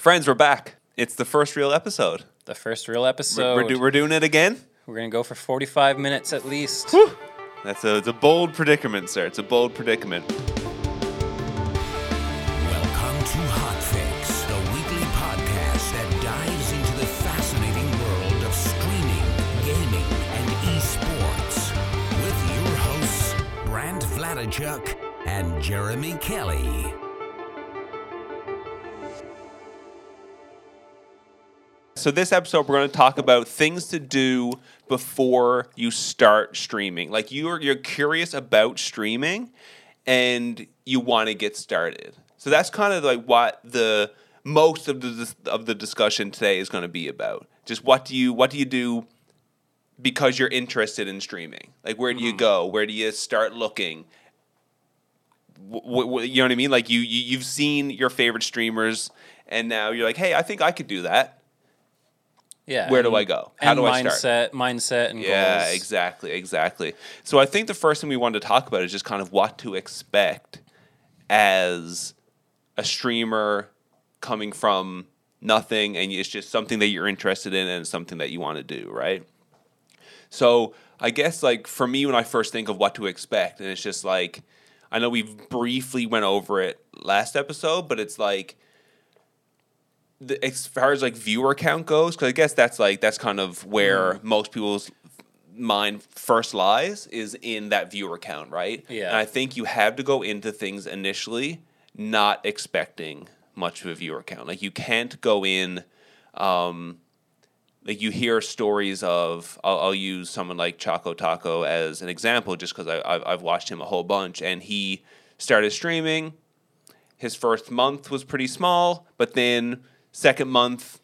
Friends, we're back. It's the first real episode. The first real episode. We're doing it again. We're going to go for 45 minutes at least. Whew. It's a bold predicament, sir. It's a bold predicament. Welcome to Hotfix, the weekly podcast that dives into the fascinating world of streaming, gaming, and esports. With your hosts, Brant Vladichuk and Jeremy Kelly. So this episode, we're going to talk about things to do before you start streaming. Like you're curious about streaming and you want to get started. So that's kind of like what the most of the discussion today is going to be about. Just what do you do because you're interested in streaming? Like where do you go? Where do you start looking? You know what I mean? Like you've seen your favorite streamers and now you're like, hey, I think I could do that. Yeah. Where do I go? How do I start? Mindset and goals. Yeah, exactly. So I think the first thing we wanted to talk about is just kind of what to expect as a streamer coming from nothing, and it's just something that you're interested in and something that you want to do, right? So I guess like for me when I first think of what to expect, and it's just like, I know we briefly went over it last episode, but it's like, as far as like viewer count goes, because I guess that's kind of where most people's mind first lies is in that viewer count, right? Yeah. And I think you have to go into things initially not expecting much of a viewer count. Like you can't go in, like you hear stories of. I'll use someone like Chocotaco as an example, just because I've watched him a whole bunch, and he started streaming. His first month was pretty small, but then. Second month,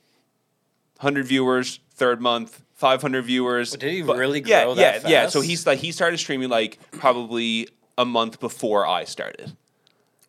100 viewers. Third month, 500 viewers. But did he really grow that fast? Yeah. So he's like he started streaming like probably a month before I started.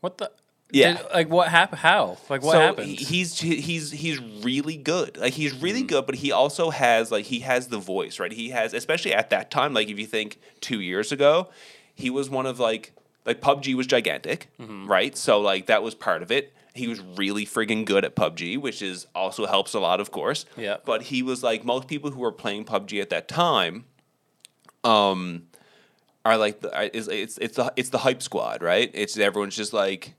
What the? Yeah. What happened? How? What happened? He's really good. Like he's really good, but he also has he has the voice, right? He has, especially at that time. Like if you think 2 years ago, he was one of like PUBG was gigantic, right? So like that was part of it. He was really friggin' good at PUBG, which is also helps a lot, of course. Yeah. But he was like most people who were playing PUBG at that time, are like it's the hype squad, right? It's everyone's just like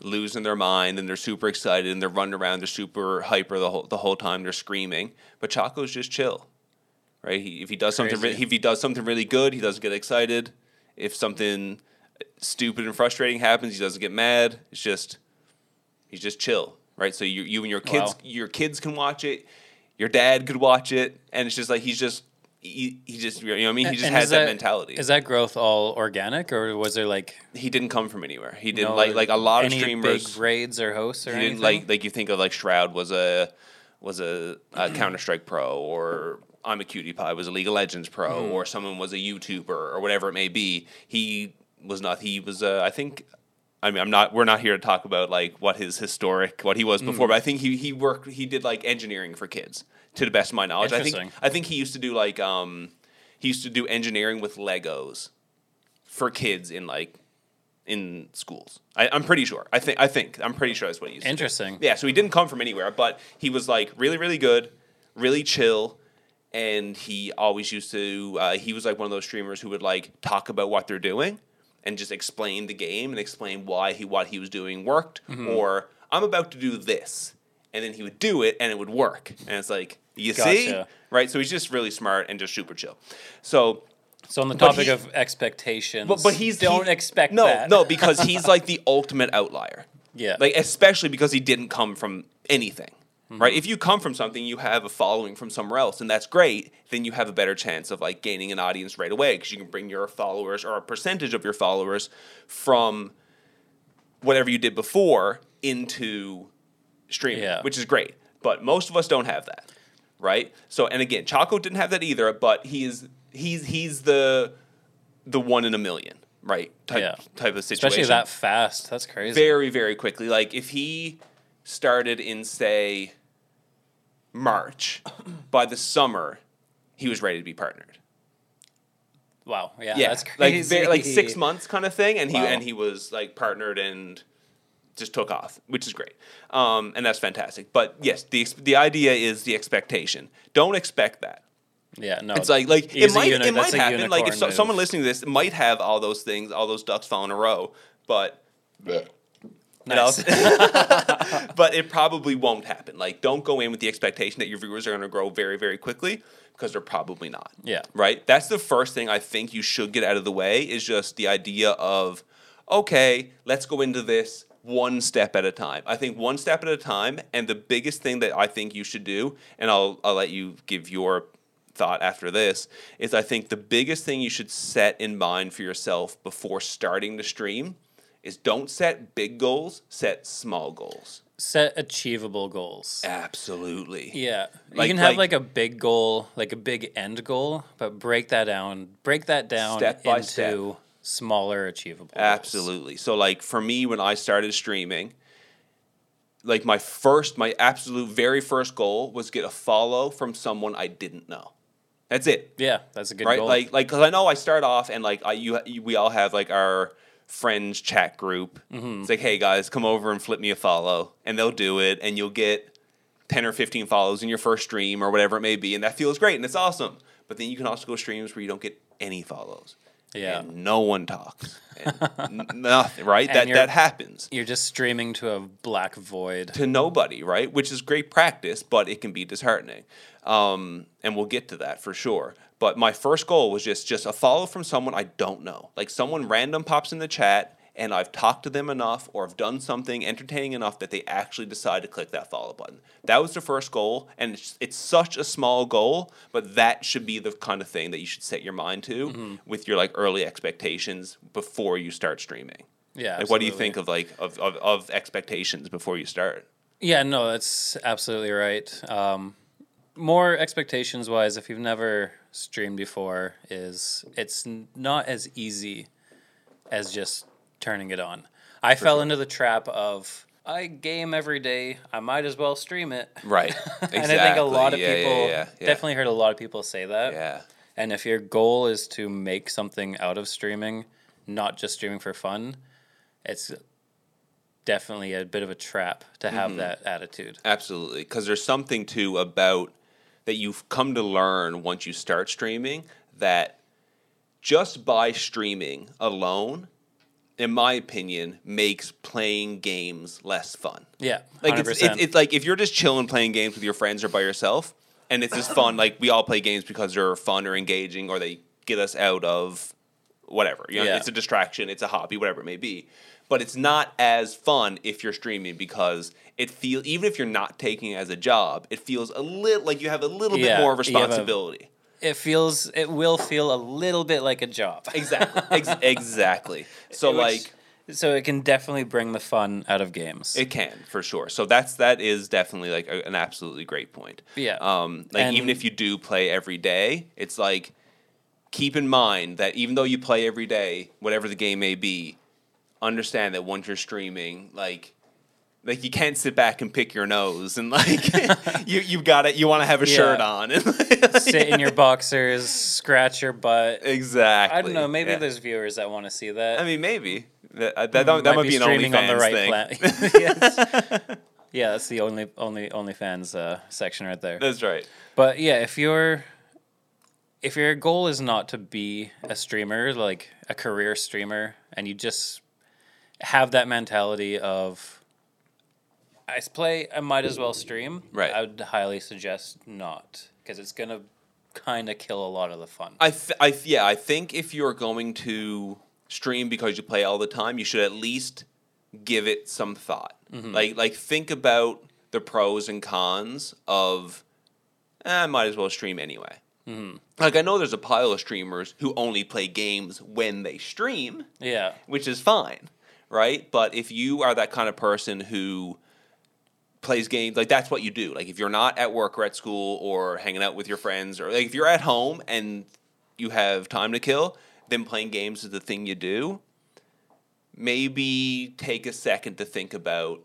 losing their mind and they're super excited and they're running around, they're super hyper the whole time, they're screaming. But Chaco's just chill, right? If he does something really good, he doesn't get excited. If something stupid and frustrating happens, he doesn't get mad. It's just. He's just chill, right? So you and your kids, your kids can watch it. Your dad could watch it, and it's just like he just you know what I mean? He just has that mentality. Is that growth all organic, or was there like he didn't come from anywhere? He didn't like a lot of streamers. Big raids or hosts or anything. Like you think of like Shroud was a Counter-Strike pro, or I'm a cutie pie was a League of Legends pro, or someone was a YouTuber or whatever it may be. He was not. He was I think. I mean, we're not here to talk about like what he was before, but I think he did like engineering for kids to the best of my knowledge. I think he used to do like, engineering with Legos for kids in schools. I'm pretty sure. I'm pretty sure that's what he used to do. Interesting. Yeah. So he didn't come from anywhere, but he was like really, really good, really chill. And he always used to, he was like one of those streamers who would like talk about what they're doing. And just explain the game and explain why what he was doing worked, or I'm about to do this, and then he would do it and it would work, and it's like see, right? So he's just really smart and just super chill. So on the topic of expectations, but don't expect that. No, because he's like the ultimate outlier. Yeah, like especially because he didn't come from anything. Right? If you come from something, you have a following from somewhere else, and that's great. Then you have a better chance of like gaining an audience right away because you can bring your followers or a percentage of your followers from whatever you did before into streaming, which is great. But most of us don't have that, right? So, and again, Chaco didn't have that either, but he's the one in a million, right? Type of situation. Especially that fast. That's crazy. Very, very quickly. Like if he started in say. March, by the summer, he was ready to be partnered. Wow, yeah, that's crazy. Like 6 months kind of thing, and he was like partnered and just took off, which is great. And that's fantastic. But yes, the idea is the expectation. Don't expect that. Yeah, no. It's like it might happen. Like if someone listening to this might have all those things, all those ducks fall in a row, but nice. But it probably won't happen. Like, don't go in with the expectation that your viewers are going to grow very, very quickly, because they're probably not. Yeah. Right? That's the first thing I think you should get out of the way, is just the idea of, okay, let's go into this one step at a time. I think one step at a time, and the biggest thing that I think you should do, and I'll let you give your thought after this, is I think the biggest thing you should set in mind for yourself before starting to stream is don't set big goals, set small goals. Set achievable goals. Absolutely. Yeah. Like, you can have like a big goal, like a big end goal, but break that down step by into step. Smaller achievable goals. Absolutely. So like for me, when I started streaming, like my absolute very first goal was get a follow from someone I didn't know. That's it. Yeah, that's a good goal. Like because I know I start off and like we all have like our friends chat group. Mm-hmm. It's like, hey guys, come over and flip me a follow, and they'll do it, and you'll get 10 or 15 follows in your first stream or whatever it may be, and that feels great and it's awesome. But then you can also go streams where you don't get any follows. Yeah, and no one talks. And nothing, right? And that happens. You're just streaming to a black void, to nobody, right? Which is great practice, but it can be disheartening. And we'll get to that for sure. But my first goal was just a follow from someone I don't know. Like someone random pops in the chat, and I've talked to them enough or I've done something entertaining enough that they actually decide to click that follow button. That was the first goal, and it's such a small goal, but that should be the kind of thing that you should set your mind to mm-hmm. with your like early expectations before you start streaming. Yeah, like, what do you think of like of expectations before you start? Yeah, no, that's absolutely right. More expectations-wise, if you've never streamed before, it's not as easy as just turning it on. I fell into the trap of, I game every day, I might as well stream it. Right, exactly. And I think a lot of people, definitely heard a lot of people say that. Yeah. And if your goal is to make something out of streaming, not just streaming for fun, it's definitely a bit of a trap to have mm-hmm. that attitude. Absolutely, because there's something, too, about that you've come to learn once you start streaming, that just by streaming alone, in my opinion, makes playing games less fun. Yeah, 100%. Like it's like if you're just chilling playing games with your friends or by yourself, and it's just fun, like we all play games because they're fun or engaging or they get us out of whatever. You know, yeah. It's a distraction, it's a hobby, whatever it may be. But it's not as fun if you're streaming because even if you're not taking it as a job, it feels a little like you have a little bit more responsibility. It will feel a little bit like a job. Exactly. Exactly. So so it can definitely bring the fun out of games. It can, for sure. So that is definitely like an absolutely great point. Yeah. Even if you do play every day, it's like, keep in mind that even though you play every day, whatever the game may be, understand that once you're streaming, like you can't sit back and pick your nose, and like you got it. You want to have a shirt on, and sit in your boxers, scratch your butt. Exactly. I don't know. Maybe there's viewers that want to see that. I mean, maybe that might be an OnlyFans on the right thing. Yes. Yeah, that's the OnlyFans section right there. That's right. But yeah, if your goal is not to be a streamer, like a career streamer, and you just have that mentality of, I play, I might as well stream. Right. I would highly suggest not, because it's going to kind of kill a lot of the fun. I think if you're going to stream because you play all the time, you should at least give it some thought. Mm-hmm. Like think about the pros and cons of, I might as well stream anyway. Mm-hmm. Like, I know there's a pile of streamers who only play games when they stream. Yeah. Which is fine, right? But if you are that kind of person who plays games, like that's what you do. Like if you're not at work or at school or hanging out with your friends, or like if you're at home and you have time to kill, then playing games is the thing you do. Maybe take a second to think about,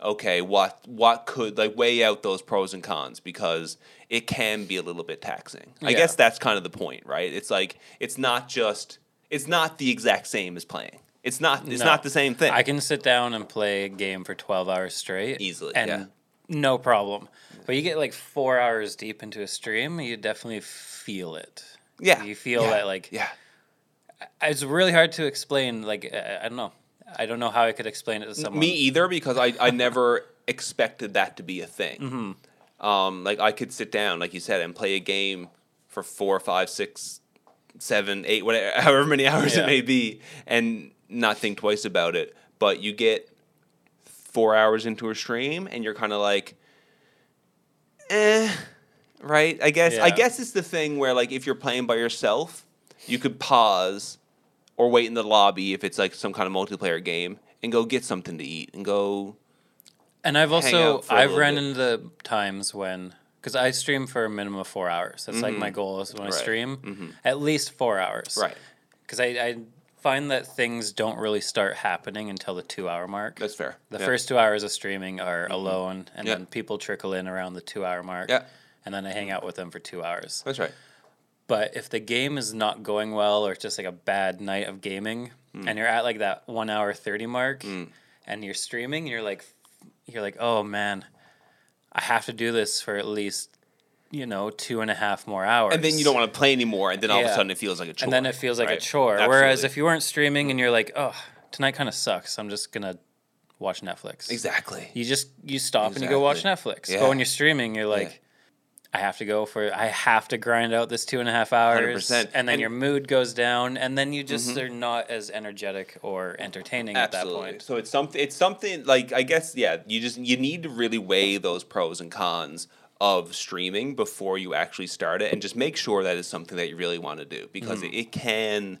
okay, what could, like, weigh out those pros and cons, because it can be a little bit taxing. Yeah. I guess that's kind of the point, right? It's like, it's not the exact same as playing. It's not the same thing. I can sit down and play a game for 12 hours straight. Easily, and no problem. But you get like 4 hours deep into a stream, you definitely feel it. Yeah. You feel that like... Yeah. It's really hard to explain. Like, I don't know. I don't know how I could explain it to someone. Me either, because I never expected that to be a thing. Mm-hmm. Like, I could sit down, like you said, and play a game for 4, 5, 6, 7, 8, whatever, however many hours it may be, and not think twice about it. But you get 4 hours into a stream, and you're kind of like, eh, right? I guess it's the thing where, like, if you're playing by yourself, you could pause or wait in the lobby if it's like some kind of multiplayer game and go get something to eat and go. And I've run into times when, because I stream for a minimum of 4 hours. That's like my goal is when I stream at least 4 hours. Right. Because I find that things don't really start happening until the 2 hour mark. That's fair. The first 2 hours of streaming are alone, and then people trickle in around the 2 hour mark. Yeah. And then I hang out with them for 2 hours. That's right. But if the game is not going well or it's just like a bad night of gaming and you're at like that 1 hour 30 mark and you're streaming, you're like, oh man, I have to do this for at least, 2.5 more hours. And then you don't want to play anymore. And then all of a sudden it feels like a chore. And then it feels like a chore. Absolutely. Whereas if you weren't streaming and you're like, oh, tonight kind of sucks, I'm just going to watch Netflix. Exactly. You stop and you go watch Netflix. Yeah. But when you're streaming, you're like... Yeah. I have to grind out this 2.5 hours. 100%. And then your mood goes down, and then you just are not as energetic or entertaining at that point. So it's something like, I guess, you need to really weigh those pros and cons of streaming before you actually start it, and just make sure that is something that you really want to do, because it can,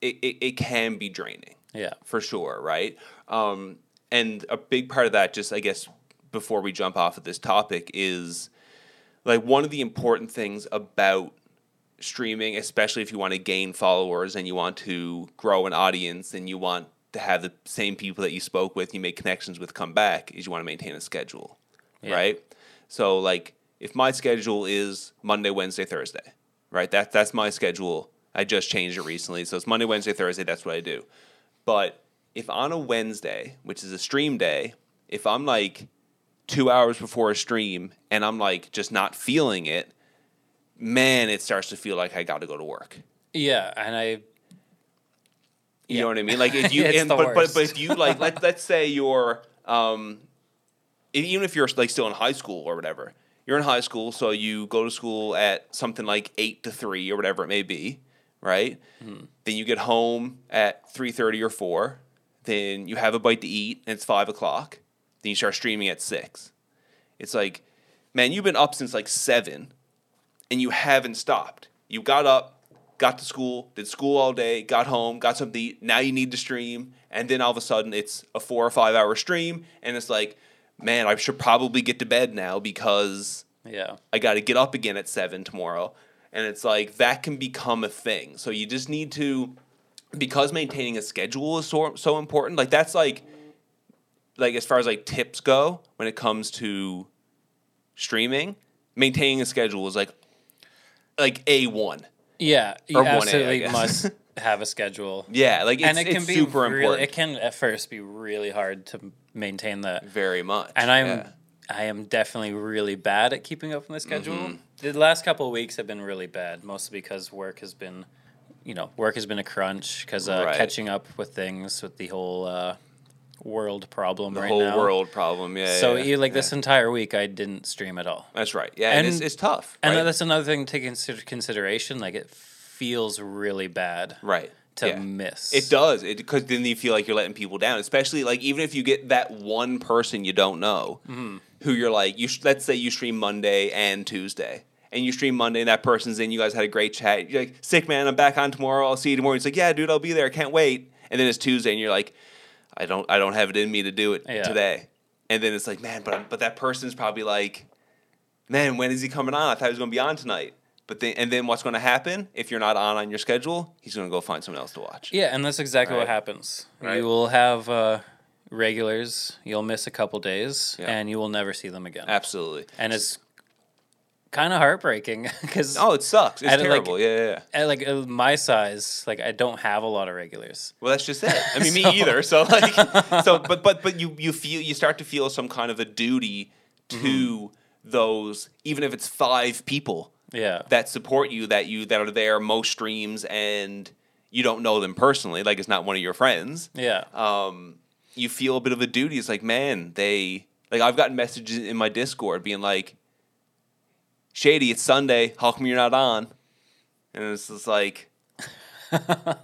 it can be draining. Yeah. For sure. Right. And a big part of that, just, I guess, before we jump off of this topic, is, like, one of the important things about streaming, especially if you want to gain followers and you want to grow an audience and you want to have the same people that you spoke with, you make connections with, come back, is you want to maintain a schedule, right? So, like, if my schedule is Monday, Wednesday, Thursday, right? That's my schedule. I just changed it recently. So it's Monday, Wednesday, Thursday. That's what I do. But if on a Wednesday, which is a stream day, if I'm, like, 2 hours before a stream and I'm like just not feeling it, man, it starts to feel like I got to go to work. Yeah, and you know what I mean? Like, if you but if you, like, let's say you're even if you're like still in high school or whatever. You're in high school, so you go to school at something like 8 to 3 or whatever it may be, right? Mm-hmm. Then you get home at 3:30 or 4. Then you have a bite to eat and it's 5 o'clock. Then you start streaming at 6. It's like, man, you've been up since like 7, and you haven't stopped. You got up, got to school, did school all day, got home, got something to eat. Now you need to stream, and then all of a sudden it's a 4 or 5 hour stream, and it's like, man, I should probably get to bed now because I got to get up again at 7 tomorrow. And it's like, that can become a thing. So you just need to, because maintaining a schedule is so important. Like, that's like. Like, as far as, like, tips go when it comes to streaming, maintaining a schedule is, like A1. Yeah, you absolutely must have a schedule. Yeah, like, it's super important. It can, at first, be really hard to maintain that. Very much. And I am definitely really bad at keeping up on the schedule. Mm-hmm. The last couple of weeks have been really bad, mostly because work has been a crunch, because catching up with things, with the whole... world problem right now. The whole world problem, yeah. So this entire week I didn't stream at all. That's right. Yeah, and it's tough. Right? And that's another thing to consideration. Like, it feels really bad, right, to miss. It does, because then you feel like you're letting people down. Especially, like, even if you get that one person you don't know, who you're like, let's say you stream Monday and Tuesday. And you stream Monday, and that person's in. You guys had a great chat. You're like, sick, man, I'm back on tomorrow. I'll see you tomorrow. He's like, yeah, dude, I'll be there. I can't wait. And then it's Tuesday, and you're like, I don't have it in me to do it today. And then it's like, man, but that person's probably like, man, when is he coming on? I thought he was going to be on tonight. But then what's going to happen if you're not on your schedule? He's going to go find someone else to watch. Yeah, and that's exactly what happens. Right. You will have regulars. You'll miss a couple days, and you will never see them again. Absolutely. And it's kind of heartbreaking because oh, it sucks. It's terrible. Like, At like my size, like I don't have a lot of regulars. Well, that's just it. I mean, me either. So like, but you feel you start to feel some kind of a duty to those, even if it's five people that support you that are there most streams and you don't know them personally, like it's not one of your friends. Yeah. You feel a bit of a duty. It's like, man, they like I've gotten messages in my Discord being like, Shady, it's Sunday. How come you're not on? And it's just like, because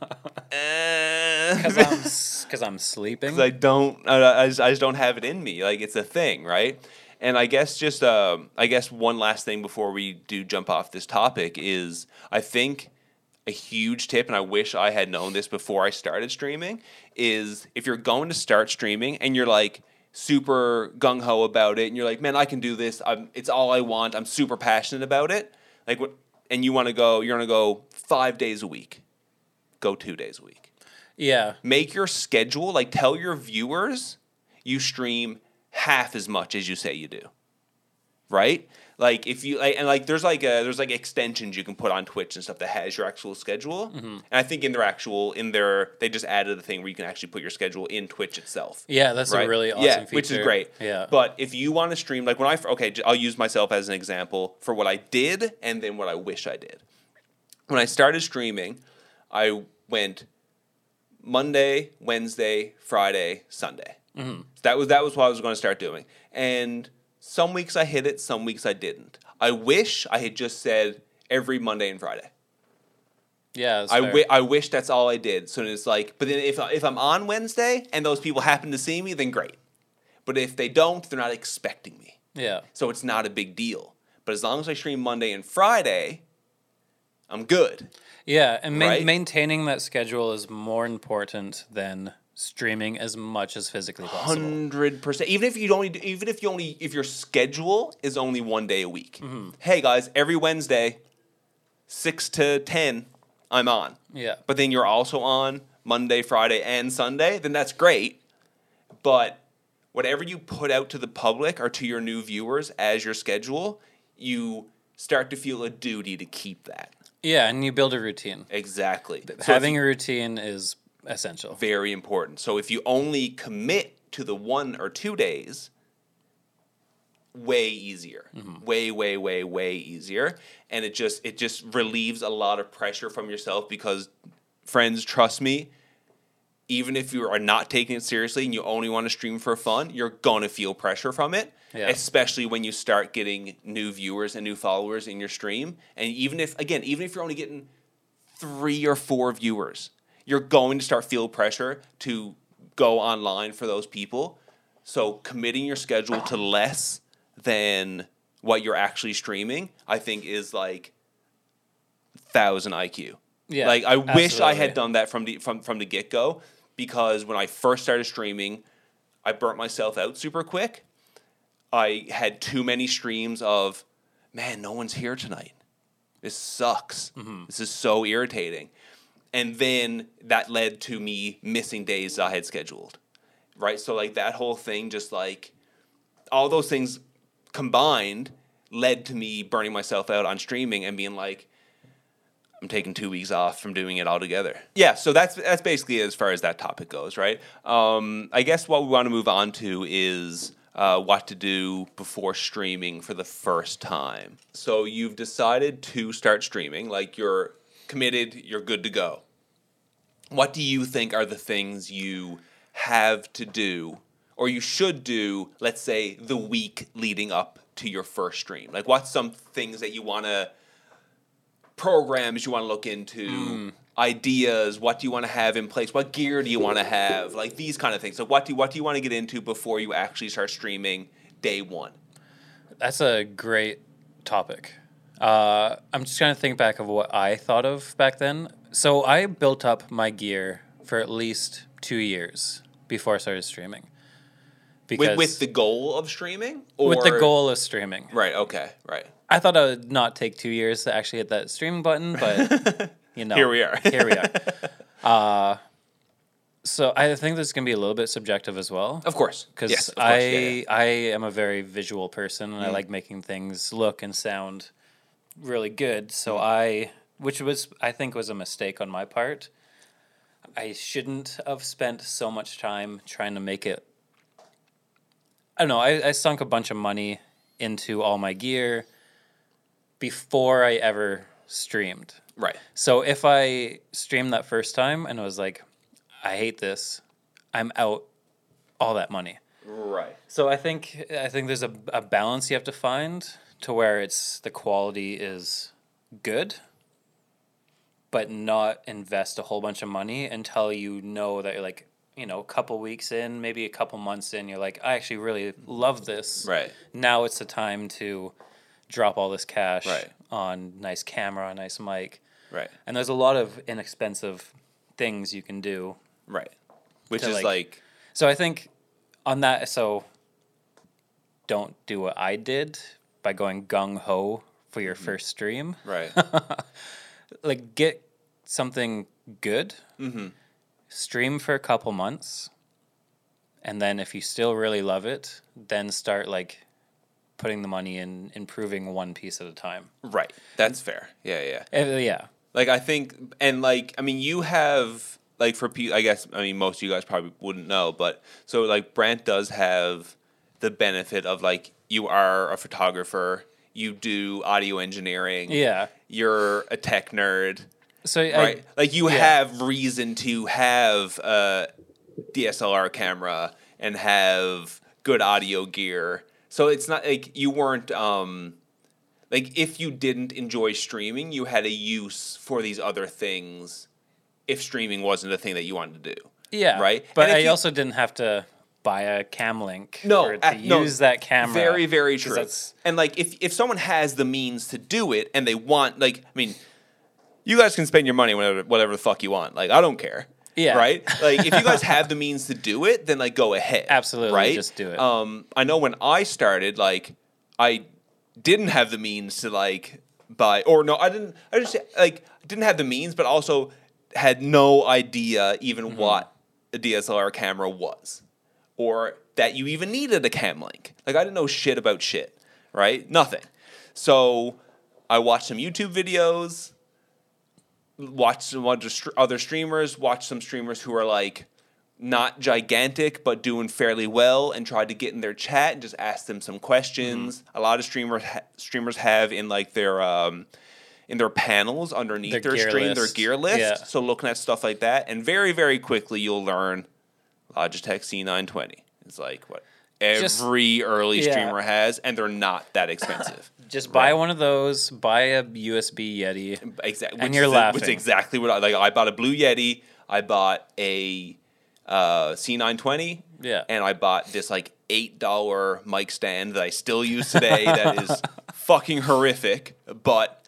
I'm sleeping. I don't. I just don't have it in me. Like it's a thing, right? And I guess just one last thing before we do jump off this topic is I think a huge tip, and I wish I had known this before I started streaming, is if you're going to start streaming and you're like super gung-ho about it and you're like, man, I can do this. It's all I want. I'm super passionate about it. Like, and you're going to go 5 days a week. Go 2 days a week. Yeah. Make your schedule, like tell your viewers you stream half as much as you say you do, right? Like if you like, and like there's like extensions you can put on Twitch and stuff that has your actual schedule. Mm-hmm. And I think they just added a thing where you can actually put your schedule in Twitch itself. Yeah, that's right? A really awesome feature. Which is great. Yeah, but if you want to stream, like I'll use myself as an example for what I did and then what I wish I did. When I started streaming, I went Monday, Wednesday, Friday, Sunday. Mm-hmm. That was what I was going to start doing. And some weeks I hit it, some weeks I didn't. I wish I had just said every Monday and Friday. Yeah, I wish that's all I did. So it's like, but then if I'm on Wednesday and those people happen to see me, then great. But if they don't, they're not expecting me. Yeah. So it's not a big deal. But as long as I stream Monday and Friday, I'm good. Yeah, and maintaining that schedule is more important than streaming as much as physically possible. 100%. Even if your schedule is only 1 day a week. Mm-hmm. Hey guys, every Wednesday, 6 to 10, I'm on. Yeah. But then you're also on Monday, Friday, and Sunday. Then that's great. But whatever you put out to the public or to your new viewers as your schedule, you start to feel a duty to keep that. Yeah, and you build a routine. Exactly. So having a routine is essential. Very important. So if you only commit to the 1 or 2 days, way easier. Mm-hmm. Way, way, way, way easier. And it just relieves a lot of pressure from yourself because, friends, trust me, even if you are not taking it seriously and you only want to stream for fun, you're going to feel pressure from it, especially when you start getting new viewers and new followers in your stream. And even if you're only getting 3 or 4 viewers, you're going to start feel pressure to go online for those people. So committing your schedule to less than what you're actually streaming, I think, is like 1,000 IQ. Yeah, like I wish I had done that from the get-go, because when I first started streaming, I burnt myself out super quick. I had too many streams of, man, no one's here tonight. This sucks. Mm-hmm. This is so irritating. And then that led to me missing days that I had scheduled, right? So, like, that whole thing, just, like, all those things combined led to me burning myself out on streaming and being like, I'm taking 2 weeks off from doing it altogether. Yeah, so that's basically as far as that topic goes, right? I guess what we want to move on to is what to do before streaming for the first time. So you've decided to start streaming, like, you're committed, you're good to go. What do you think are the things you have to do or you should do, let's say, the week leading up to your first stream? Like, what's some things that you want to, programs you want to look into, ideas, what do you want to have in place, what gear do you want to have, like these kind of things. So what do you want to get into before you actually start streaming day one? That's a great topic. I'm just trying to think back of what I thought of back then. So I built up my gear for at least 2 years before I started streaming. Because with the goal of streaming? Or with the goal of streaming. Right, okay, right. I thought I would not take 2 years to actually hit that stream button, but, you know. Here we are. So I think this is going to be a little bit subjective as well. Of course. Because I am a very visual person, and I like making things look and sound really good. So I think was a mistake on my part. I shouldn't have spent so much time trying to make it. I don't know. I sunk a bunch of money into all my gear before I ever streamed. Right. So if I streamed that first time and I was like, I hate this, I'm out all that money. Right. So I think there's a balance you have to find to where it's the quality is good, but not invest a whole bunch of money until you know that you're like, you know, a couple weeks in, maybe a couple months in, you're like, I actually really love this. Right. Now it's the time to drop all this cash on nice camera, nice mic. Right. And there's a lot of inexpensive things you can do. Right. Which is like... So I think on that, so don't do what I did by going gung-ho for your first stream. Right. Like, get something good, stream for a couple months, and then if you still really love it, then start, like, putting the money in improving one piece at a time. Right. That's fair. Yeah. Like, I think, and, like, I mean, you have, like, for people, I guess, I mean, most of you guys probably wouldn't know, but, so, like, Brant does have the benefit of, like, you are a photographer, you do audio engineering. Yeah. You're a tech nerd. So right? Like you have reason to have a DSLR camera and have good audio gear. So it's not like you weren't like if you didn't enjoy streaming, you had a use for these other things if streaming wasn't a thing that you wanted to do. Yeah. Right? But I also didn't have to buy a cam link use that camera. Very, very true. And, like, if someone has the means to do it and they want, like, I mean, you guys can spend your money whatever the fuck you want. Like, I don't care. Yeah. Right? Like, if you guys have the means to do it, then, like, go ahead. Absolutely. Right? Just do it. I know when I started, like, I didn't have the means to, like, buy, or no, I didn't have the means, but also had no idea even what a DSLR camera was. Or that you even needed a cam link. Like, I didn't know shit about shit, right? Nothing. So I watched some YouTube videos, watched some other streamers, watched some streamers who are, like, not gigantic but doing fairly well, and tried to get in their chat and just ask them some questions. Mm-hmm. A lot of streamers have in, like, their panels underneath their stream, list. Their gear list. Yeah. So looking at stuff like that. And very, very quickly you'll learn... Logitech C920. It's like what every early streamer has, and they're not that expensive. Just buy one of those, buy a USB Yeti, and you're laughing. Which is exactly what I bought a Blue Yeti, I bought a C920, and I bought this like $8 mic stand that I still use today that is fucking horrific, but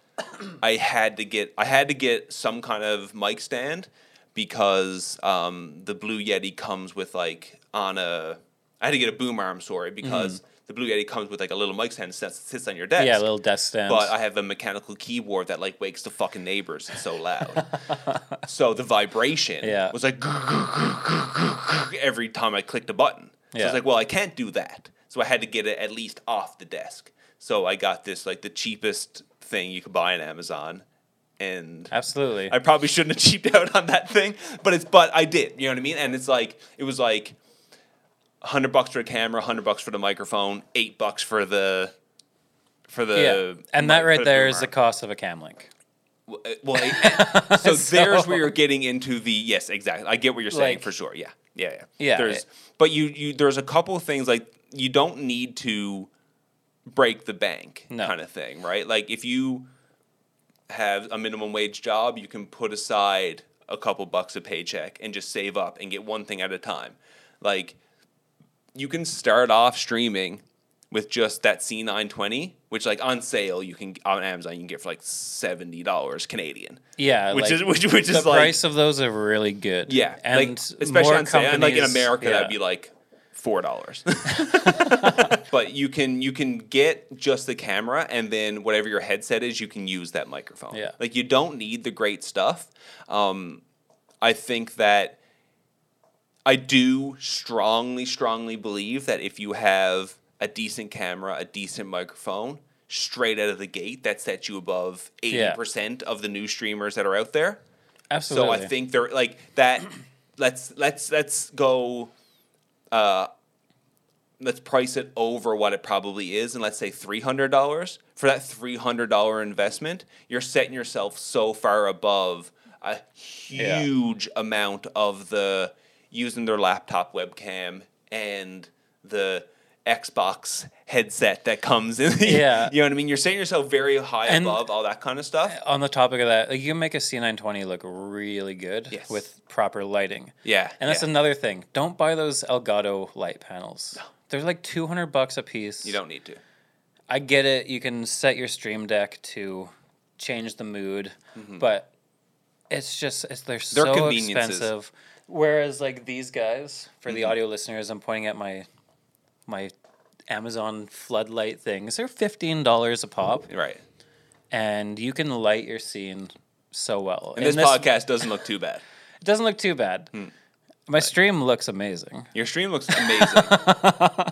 I had to get some kind of mic stand. Because the Blue Yeti comes with like I had to get a boom arm, sorry, because the Blue Yeti comes with like a little mic stand that sits on your desk. Yeah, a little desk stand. But I have a mechanical keyboard that like wakes the fucking neighbors. It's so loud. So the vibration was like every time I clicked a button. So I was like, well, I can't do that. So I had to get it at least off the desk. So I got this like the cheapest thing you could buy on Amazon. And absolutely, I probably shouldn't have cheaped out on that thing, but I did. You know what I mean? And it's like it was like $100 for a camera, $100 for the microphone, $8 for the and that right there is the cost of a cam link. Well, so there's where you're getting into the yes, exactly. I get what you're saying, like, for sure. Yeah. But you there's a couple of things like you don't need to break the bank kind of thing, right? Like if you have a minimum wage job, you can put aside a couple bucks a paycheck and just save up and get one thing at a time. Like, you can start off streaming with just that C920, which like on sale on Amazon you can get for like $70 Canadian. Yeah, which is the price of those are really good. Yeah, and like, especially on sale, and like in America that'd be like $4. But you can get just the camera, and then whatever your headset is, you can use that microphone. Yeah. Like, you don't need the great stuff. I think that I do strongly believe that if you have a decent camera, a decent microphone, straight out of the gate that sets you above 80% of the new streamers that are out there. Absolutely. So I think they're like that. Let's go. Let's price it over what it probably is, and let's say $300. For that $300 investment, you're setting yourself so far above a huge amount of the using their laptop webcam and the Xbox headset that comes in. You know what I mean? You're setting yourself very high and above all that kind of stuff. On the topic of that, like, you can make a C920 look really good with proper lighting. Yeah. And that's another thing. Don't buy those Elgato light panels. No. They're like $200 a piece. You don't need to. I get it. You can set your Stream Deck to change the mood, but it's just they're so expensive. Whereas like these guys, for the audio listeners, I'm pointing at my Amazon floodlight things. They're $15 a pop. Right. And you can light your scene so well. And this podcast doesn't look too bad. It doesn't look too bad. My stream looks amazing. Your stream looks amazing.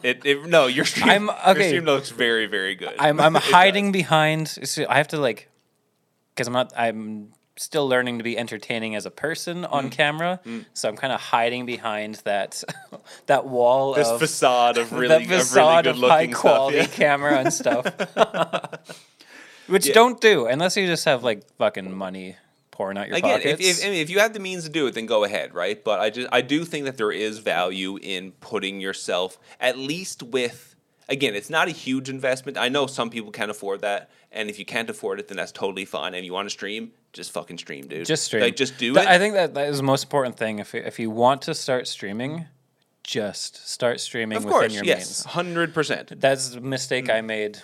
Your stream looks very, very good. I'm hiding behind. So I have to because I'm still learning to be entertaining as a person on camera, so I'm kind of hiding behind that wall, this facade of really good-looking high-quality camera and stuff, which don't do unless you just have fucking money pouring out your pockets. If you have the means to do it, then go ahead, right? But I do think that there is value in putting yourself at least with. Again, it's not a huge investment. I know some people can't afford that, and if you can't afford it, then that's totally fine. And you want to stream, just fucking stream, dude. Just stream. Just do it. I think that is the most important thing. If you want to start streaming, just start streaming within your means. 100%. That's the mistake I made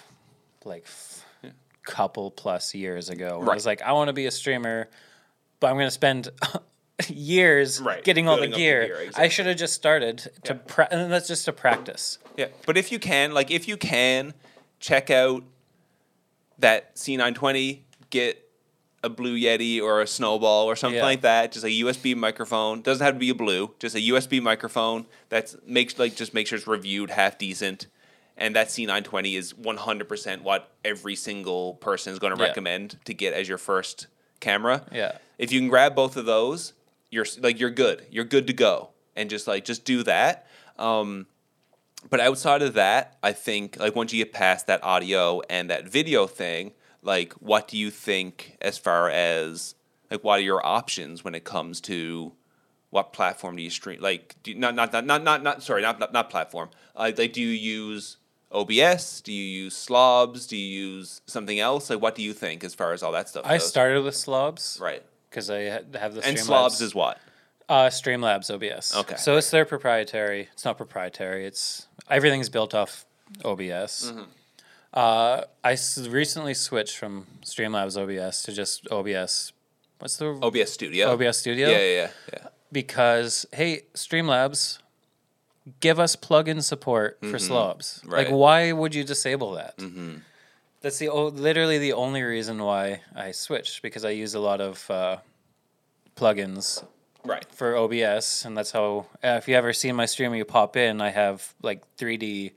couple plus years ago. Right. I was like, I want to be a streamer, but I'm going to spend years getting all the gear. Exactly. I should have just started to and that's just to practice. Yeah, but if you can, check out that C920, get a Blue Yeti or a Snowball or something like that, just a USB microphone. Doesn't have to be a Blue, just a USB microphone that make sure it's reviewed half decent. And that C920 is 100% what every single person is going to recommend to get as your first camera. Yeah. If you can grab both of those, you're good. You're good to go. And just do that. But outside of that, I think once you get past that audio and that video thing, what do you think as far as what are your options when it comes to what platform do you stream? Not platform. Do you use OBS? Do you use Slobs? Do you use something else? What do you think as far as all that stuff goes? I started with Slobs. Right. Because I have the Streamlabs. And Slobs is what? Streamlabs OBS. Okay. So it's their proprietary. It's not proprietary. Everything's built off OBS. Mm-hmm. I recently switched from Streamlabs OBS to just OBS. What's the... OBS Studio. OBS Studio? Yeah. Because, hey, Streamlabs... give us plugin support for Slobs. Right. Why would you disable that? Mm-hmm. That's literally the only reason why I switched, because I use a lot of plugins for OBS, and that's how, if you ever see my stream, you pop in, I have 3D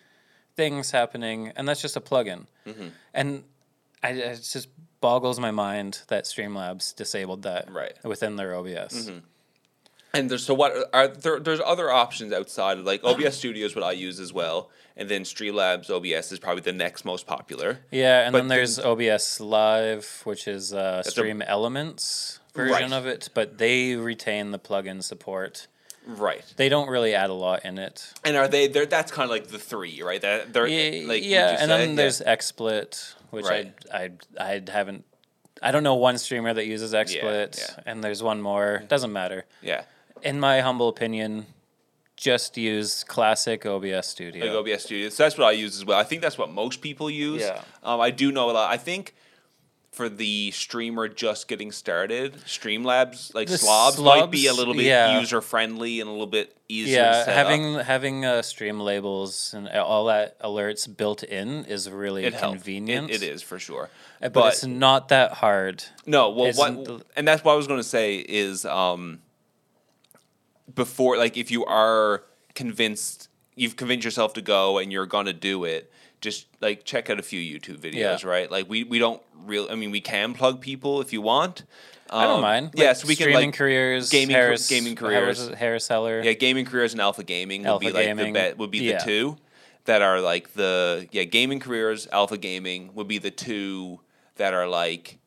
things happening, and that's just a plugin. Mm-hmm. And it just boggles my mind that Streamlabs disabled that within their OBS. Mm-hmm. And there's other options outside of OBS Studio is what I use as well, and then Streamlabs OBS is probably the next most popular. Yeah, and then there's OBS Live, which is Stream Elements version of it, but they retain the plugin support. Right. They don't really add a lot in it. And are they? That's kind of the three, right? Then there's XSplit, which I haven't. I don't know one streamer that uses XSplit, and there's one more. Doesn't matter. Yeah. In my humble opinion, just use classic OBS Studio. OBS Studio. So that's what I use as well. I think that's what most people use. Yeah. I do know a lot. I think for the streamer just getting started, Streamlabs, Slobs might be a little bit user-friendly and a little bit easier to set up. Having stream labels and all that alerts built in is really convenient. It is, for sure. But it's not that hard. No, and that's what I was going to say is... before, if you are convinced, you've convinced yourself to go and you're going to do it, just like check out a few YouTube videos, right? Like we don't really, I mean, we can plug people if you want. I don't mind. Like, yeah, so we can like careers, gaming careers, Harris Heller. Yeah, Gaming Careers and Alpha Gaming would be the two that are like the Gaming Careers, Alpha Gaming would be the two that are like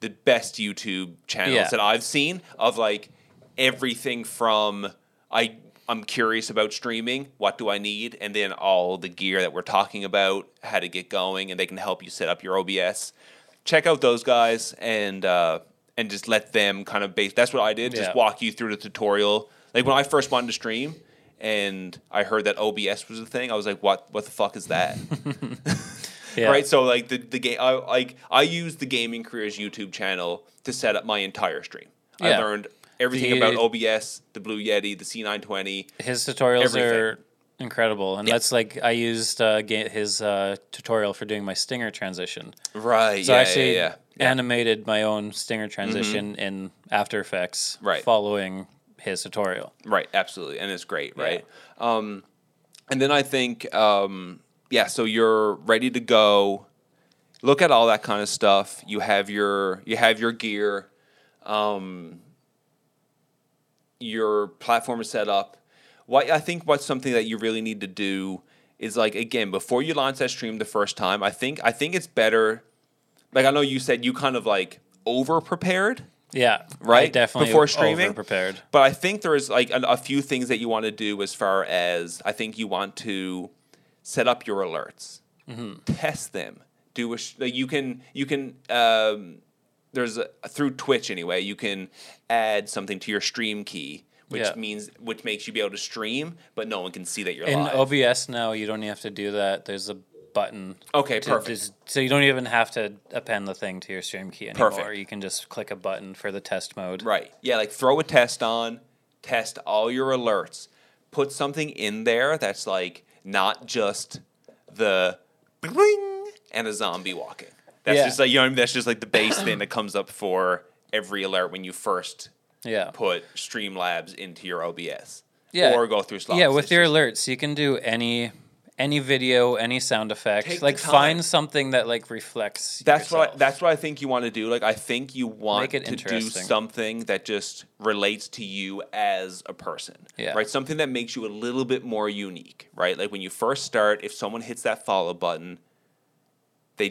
the best YouTube channels that I've seen of like everything from I'm curious about streaming, what do I need, and then all the gear that we're talking about, how to get going, and they can help you set up your OBS. Check out those guys and just let them kind of base. That's what I did, just walk you through the tutorial. Like when I first wanted to stream and I heard that OBS was a thing, I was like, what the fuck is that? Right? So like I used the Gaming Careers YouTube channel to set up my entire stream. I learned everything about OBS, the Blue Yeti, the C920. His tutorials are incredible. And that's like, I used his tutorial for doing my stinger transition. Right. So I actually animated my own stinger transition in After Effects following his tutorial. Right. Absolutely. And it's great. Right. Yeah. And then I think, so you're ready to go. Look at all that kind of stuff. You have your gear. Your platform is set up. What's something that you really need to do is, like, again, before you launch that stream the first time, I think it's better. Like, I know you said you kind of like over prepared. Yeah. Right. I definitely before streaming over prepared. But I think there is like a few things that you want to do as far as, I think you want to set up your alerts, test them, through Twitch anyway, you can add something to your stream key, which makes you be able to stream, but no one can see that you're live. In OBS now, you don't have to do that. There's a button. Okay, perfect. So you don't even have to append the thing to your stream key anymore. Perfect. You can just click a button for the test mode. Right. Yeah, like throw a test on, test all your alerts. Put something in there that's like not just the bling and a zombie walking. That's just like, you know what I mean? That's just like the base thing that comes up for every alert when you first put Streamlabs into your OBS. Yeah. Or go through slots. Yeah, with your alerts, you can do any video, any sound effect. Find something that like reflects yourself. That's what I think you want to do. Like, I think you want to do something that just relates to you as a person. Yeah. Right? Something that makes you a little bit more unique, right? Like when you first start, if someone hits that follow button, They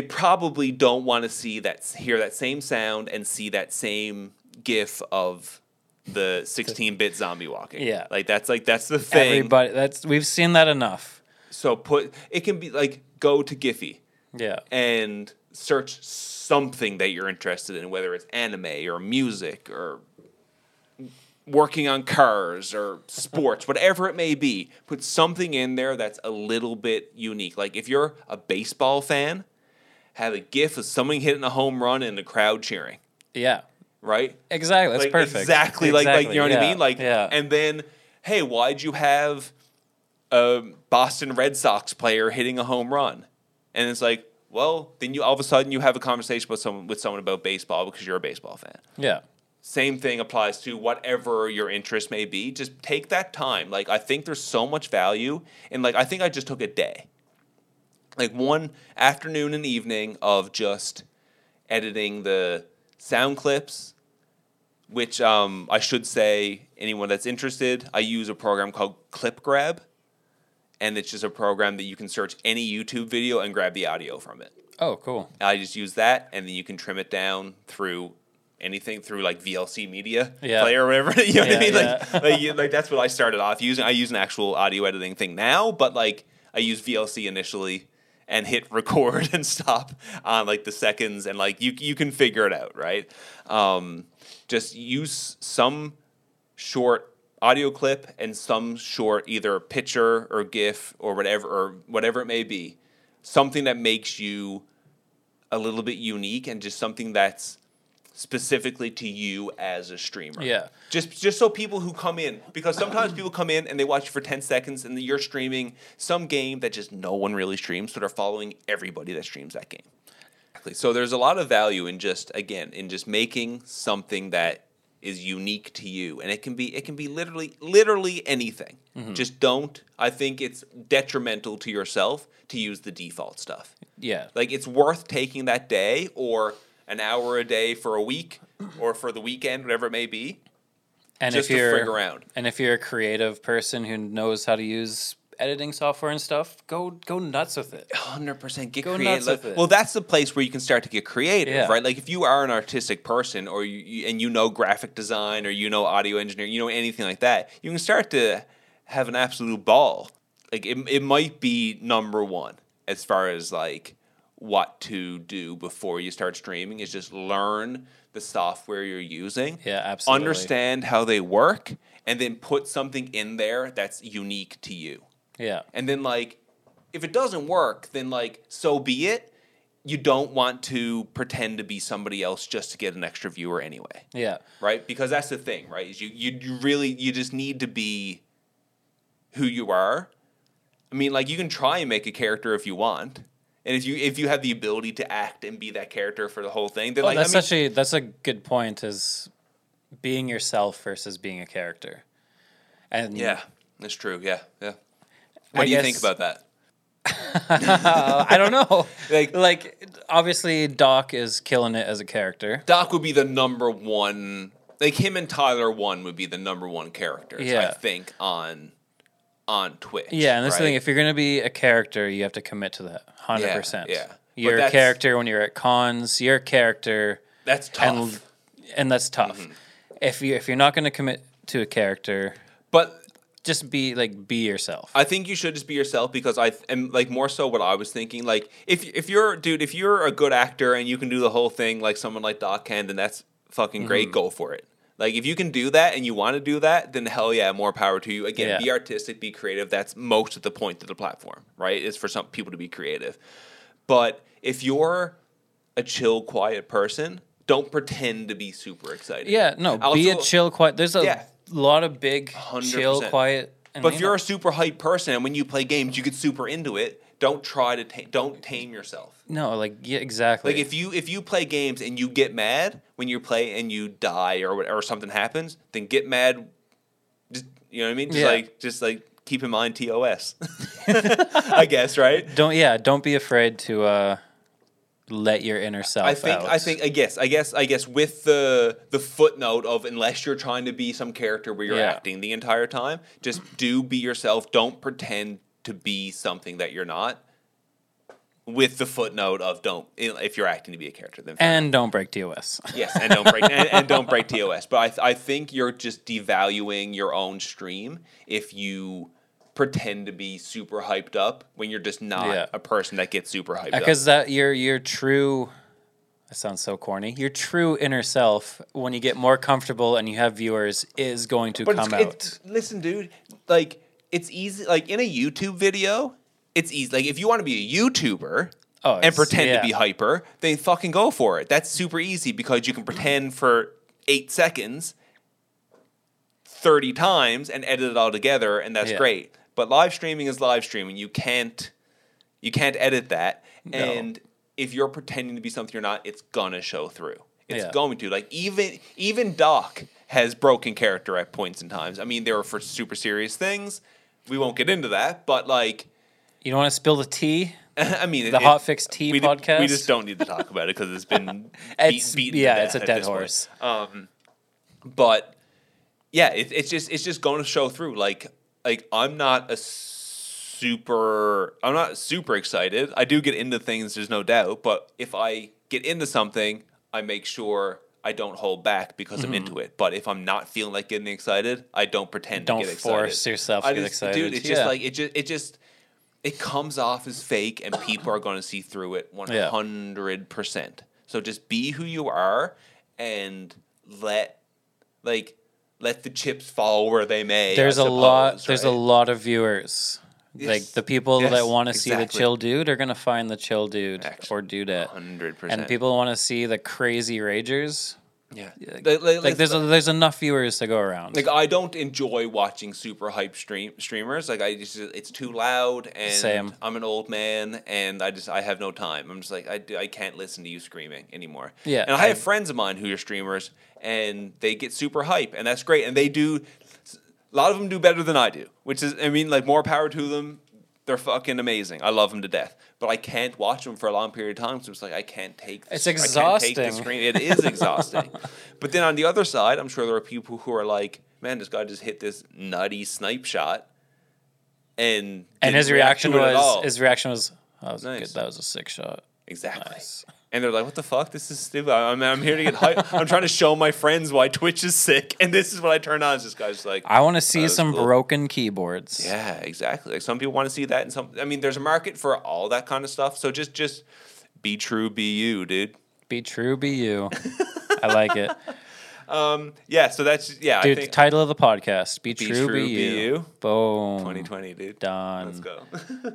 probably don't want to hear that same sound and see that same GIF of the 16-bit zombie walking. Yeah, like that's the thing. Everybody, we've seen that enough. So it can be like, go to Giphy. Yeah, and search something that you're interested in, whether it's anime or music or working on cars or sports, whatever it may be. Put something in there that's a little bit unique. Like if you're a baseball fan, have a GIF of someone hitting a home run and the crowd cheering. Yeah. Right? Exactly. That's perfect. Exactly. Like, you know what I mean? Like, and then, hey, why'd you have a Boston Red Sox player hitting a home run? And it's like, well, then you all of a sudden you have a conversation with someone about baseball because you're a baseball fan. Yeah. Same thing applies to whatever your interest may be. Just take that time. Like, I think there's so much value. And like, I think I just took a day. Like one afternoon and evening of just editing the sound clips, which I should say, anyone that's interested, I use a program called ClipGrab, and it's just a program that you can search any YouTube video and grab the audio from it. Oh, cool. I just use that, and then you can trim it down through anything, through like VLC media player or whatever. You know what I mean? Yeah. Like that's what I started off using. I use an actual audio editing thing now, but like I use VLC initially, and hit record and stop on like the seconds, and like you can figure it out, right? Just use some short audio clip and some short either picture or GIF or whatever it may be, something that makes you a little bit unique and just something that's specifically to you as a streamer. Yeah. Just so people who come in, because sometimes people come in and they watch you for 10 seconds and you're streaming some game that just no one really streams, so they're following everybody that streams that game. So there's a lot of value in just making something that is unique to you, and it can be literally anything. Mm-hmm. Just don't. I think it's detrimental to yourself to use the default stuff. Yeah, like it's worth taking that day or an hour a day for a week or for the weekend, whatever it may be. And just to frig around. And if you're a creative person who knows how to use editing software and stuff, go nuts with it. 100% get creative. Well, that's the place where you can start to get creative, yeah. Right? Like if you are an artistic person or you know graphic design or you know audio engineering, you know anything like that, you can start to have an absolute ball. Like it might be number one as far as like what to do before you start streaming is just learn the software you're using. Yeah, absolutely. Understand how they work and then put something in there that's unique to you. Yeah. And then, like, if it doesn't work, then, like, so be it. You don't want to pretend to be somebody else just to get an extra viewer anyway. Yeah. Right? Because that's the thing, right? Is you really just need to be who you are. I mean, like, you can try and make a character if you want. And if you have the ability to act and be that character for the whole thing, then, that's a good point, is being yourself versus being a character. And yeah, that's true. Yeah, yeah. What do you think about that? I don't know. like, obviously, Doc is killing it as a character. Doc would be the number one. Like, him and Tyler One would be the number one characters, yeah. I think, on Twitch. Yeah, and that's the thing. If you're going to be a character, you have to commit to that 100%. Yeah. You're a character when you're at cons. You're a character. That's tough. And that's tough. Mm-hmm. If you're not going to commit to a character... But... Just be yourself. I think you should just be yourself because and like more so what I was thinking. Like if you're a good actor and you can do the whole thing like someone like Doc can, then that's fucking great. Mm-hmm. Go for it. Like if you can do that and you want to do that, then hell yeah, more power to you. Again, Be artistic, be creative. That's most of the point of the platform, right? Is for some people to be creative. But if you're a chill, quiet person, don't pretend to be super excited. Yeah, no, also, be a chill, quiet. There's a lot of big, 100%. Chill, quiet. And but if you're a super hype person, and when you play games, you get super into it. Don't try to tame yourself. No, like yeah, exactly. Like if you play games and you get mad when you play and you die or something happens, then get mad. Just, you know what I mean? Just keep in mind TOS. I guess, right? Don't be afraid to let your inner self out. I guess with the footnote of unless you're trying to be some character where you're acting the entire time, just be yourself. Don't pretend to be something that you're not. With the footnote of if you're acting to be a character, then don't break TOS. Yes, and don't break and don't break TOS. But I think you're just devaluing your own stream if you pretend to be super hyped up when you're just not a person that gets super hyped up. Because that your true, that sounds so corny. Your true inner self, when you get more comfortable and you have viewers, is going to come out. Listen, dude, like it's easy. Like in a YouTube video, it's easy. Like if you want to be a YouTuber and pretend to be hyper, then fucking go for it. That's super easy because you can pretend for 8 seconds, 30 times, and edit it all together, and that's great. But live streaming is live streaming. You can't edit that. No. And if you're pretending to be something you're not, it's going to show through. It's going to. Like, even Doc has broken character at points in times. I mean, they were for super serious things. We won't get into that, but, like... You don't want to spill the tea? I mean... The Hotfix Tea podcast? We just don't need to talk about it because it's been beaten to death. It's a dead horse. But, yeah, it's just going to show through, like I'm not super excited. I do get into things, there's no doubt, but if I get into something, I make sure I don't hold back because I'm into it. But if I'm not feeling like getting excited, I don't pretend to get excited. Don't force yourself to get excited. Dude, it's just like it comes off as fake and people are going to see through it 100%. Yeah. So just be who you are and let the chips fall where they may. There's a lot of viewers. Yes. Like the people that want to see the chill dude are gonna find the chill dude or dudette. 100%. And people want to see the crazy ragers Yeah, like there's enough viewers to go around. Like I don't enjoy watching super hype streamers. Like I just, it's too loud, and same. I'm an old man, and I have no time. I'm just like I can't listen to you screaming anymore. Yeah, and I have friends of mine who are streamers, and they get super hype, and that's great, and they do. A lot of them do better than I do, which is, I mean, like more power to them. They're fucking amazing. I love them to death. But I can't watch them for a long period of time. So it's like, I can't take this. It's exhausting. I can't take the screen. It is exhausting. But then on the other side, I'm sure there are people who are like, man, this guy just hit this nutty snipe shot. And his reaction was, that was nice. Good. That was a sick shot. Exactly. Nice. And they're like, what the fuck? This is stupid. I'm here to get hype. I'm trying to show my friends why Twitch is sick. And this is what I turn on. It's this guy's like, I want to see some cool. Broken keyboards. Yeah, exactly. Like some people want to see that. And some, I mean, there's a market for all that kind of stuff. So just be true, be you, dude. Be true, be you. I like it. Yeah, so that's, yeah. Dude, I think, the title of the podcast, Be True, Be You. Boom. 2020, dude. Done. Let's go.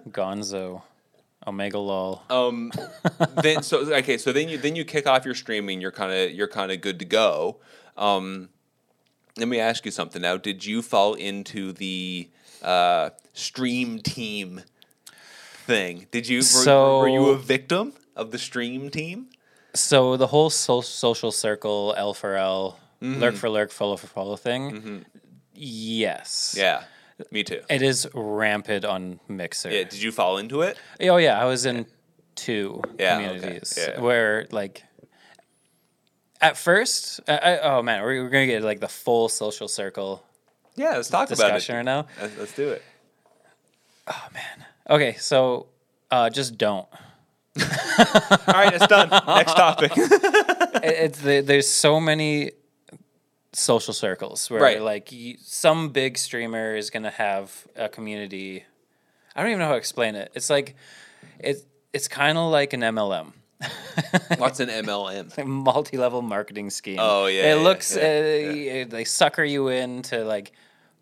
Gonzo. Omega lol. Then so then you kick off your streaming. You're kind of good to go. Let me ask you something now. Did you fall into the stream team thing? Did you? Were you a victim of the stream team? So the whole social circle, L for L, mm-hmm. lurk for lurk, follow for follow thing. Mm-hmm. Yes. Yeah. Me too. It is rampant on Mixer. Yeah, did you fall into it? Oh yeah, I was in two communities where like at first, we're gonna get like the full social circle. Yeah, let's talk about it. Discussion right now. Let's do it. Oh man. Okay, so just don't. All right, it's done. Next topic. There's so many. Social circles where like some big streamer is gonna have a community. I don't even know how to explain it. It's like it's kind of like an MLM. What's an MLM? Multi-level marketing scheme. Oh yeah, it looks they sucker you in to like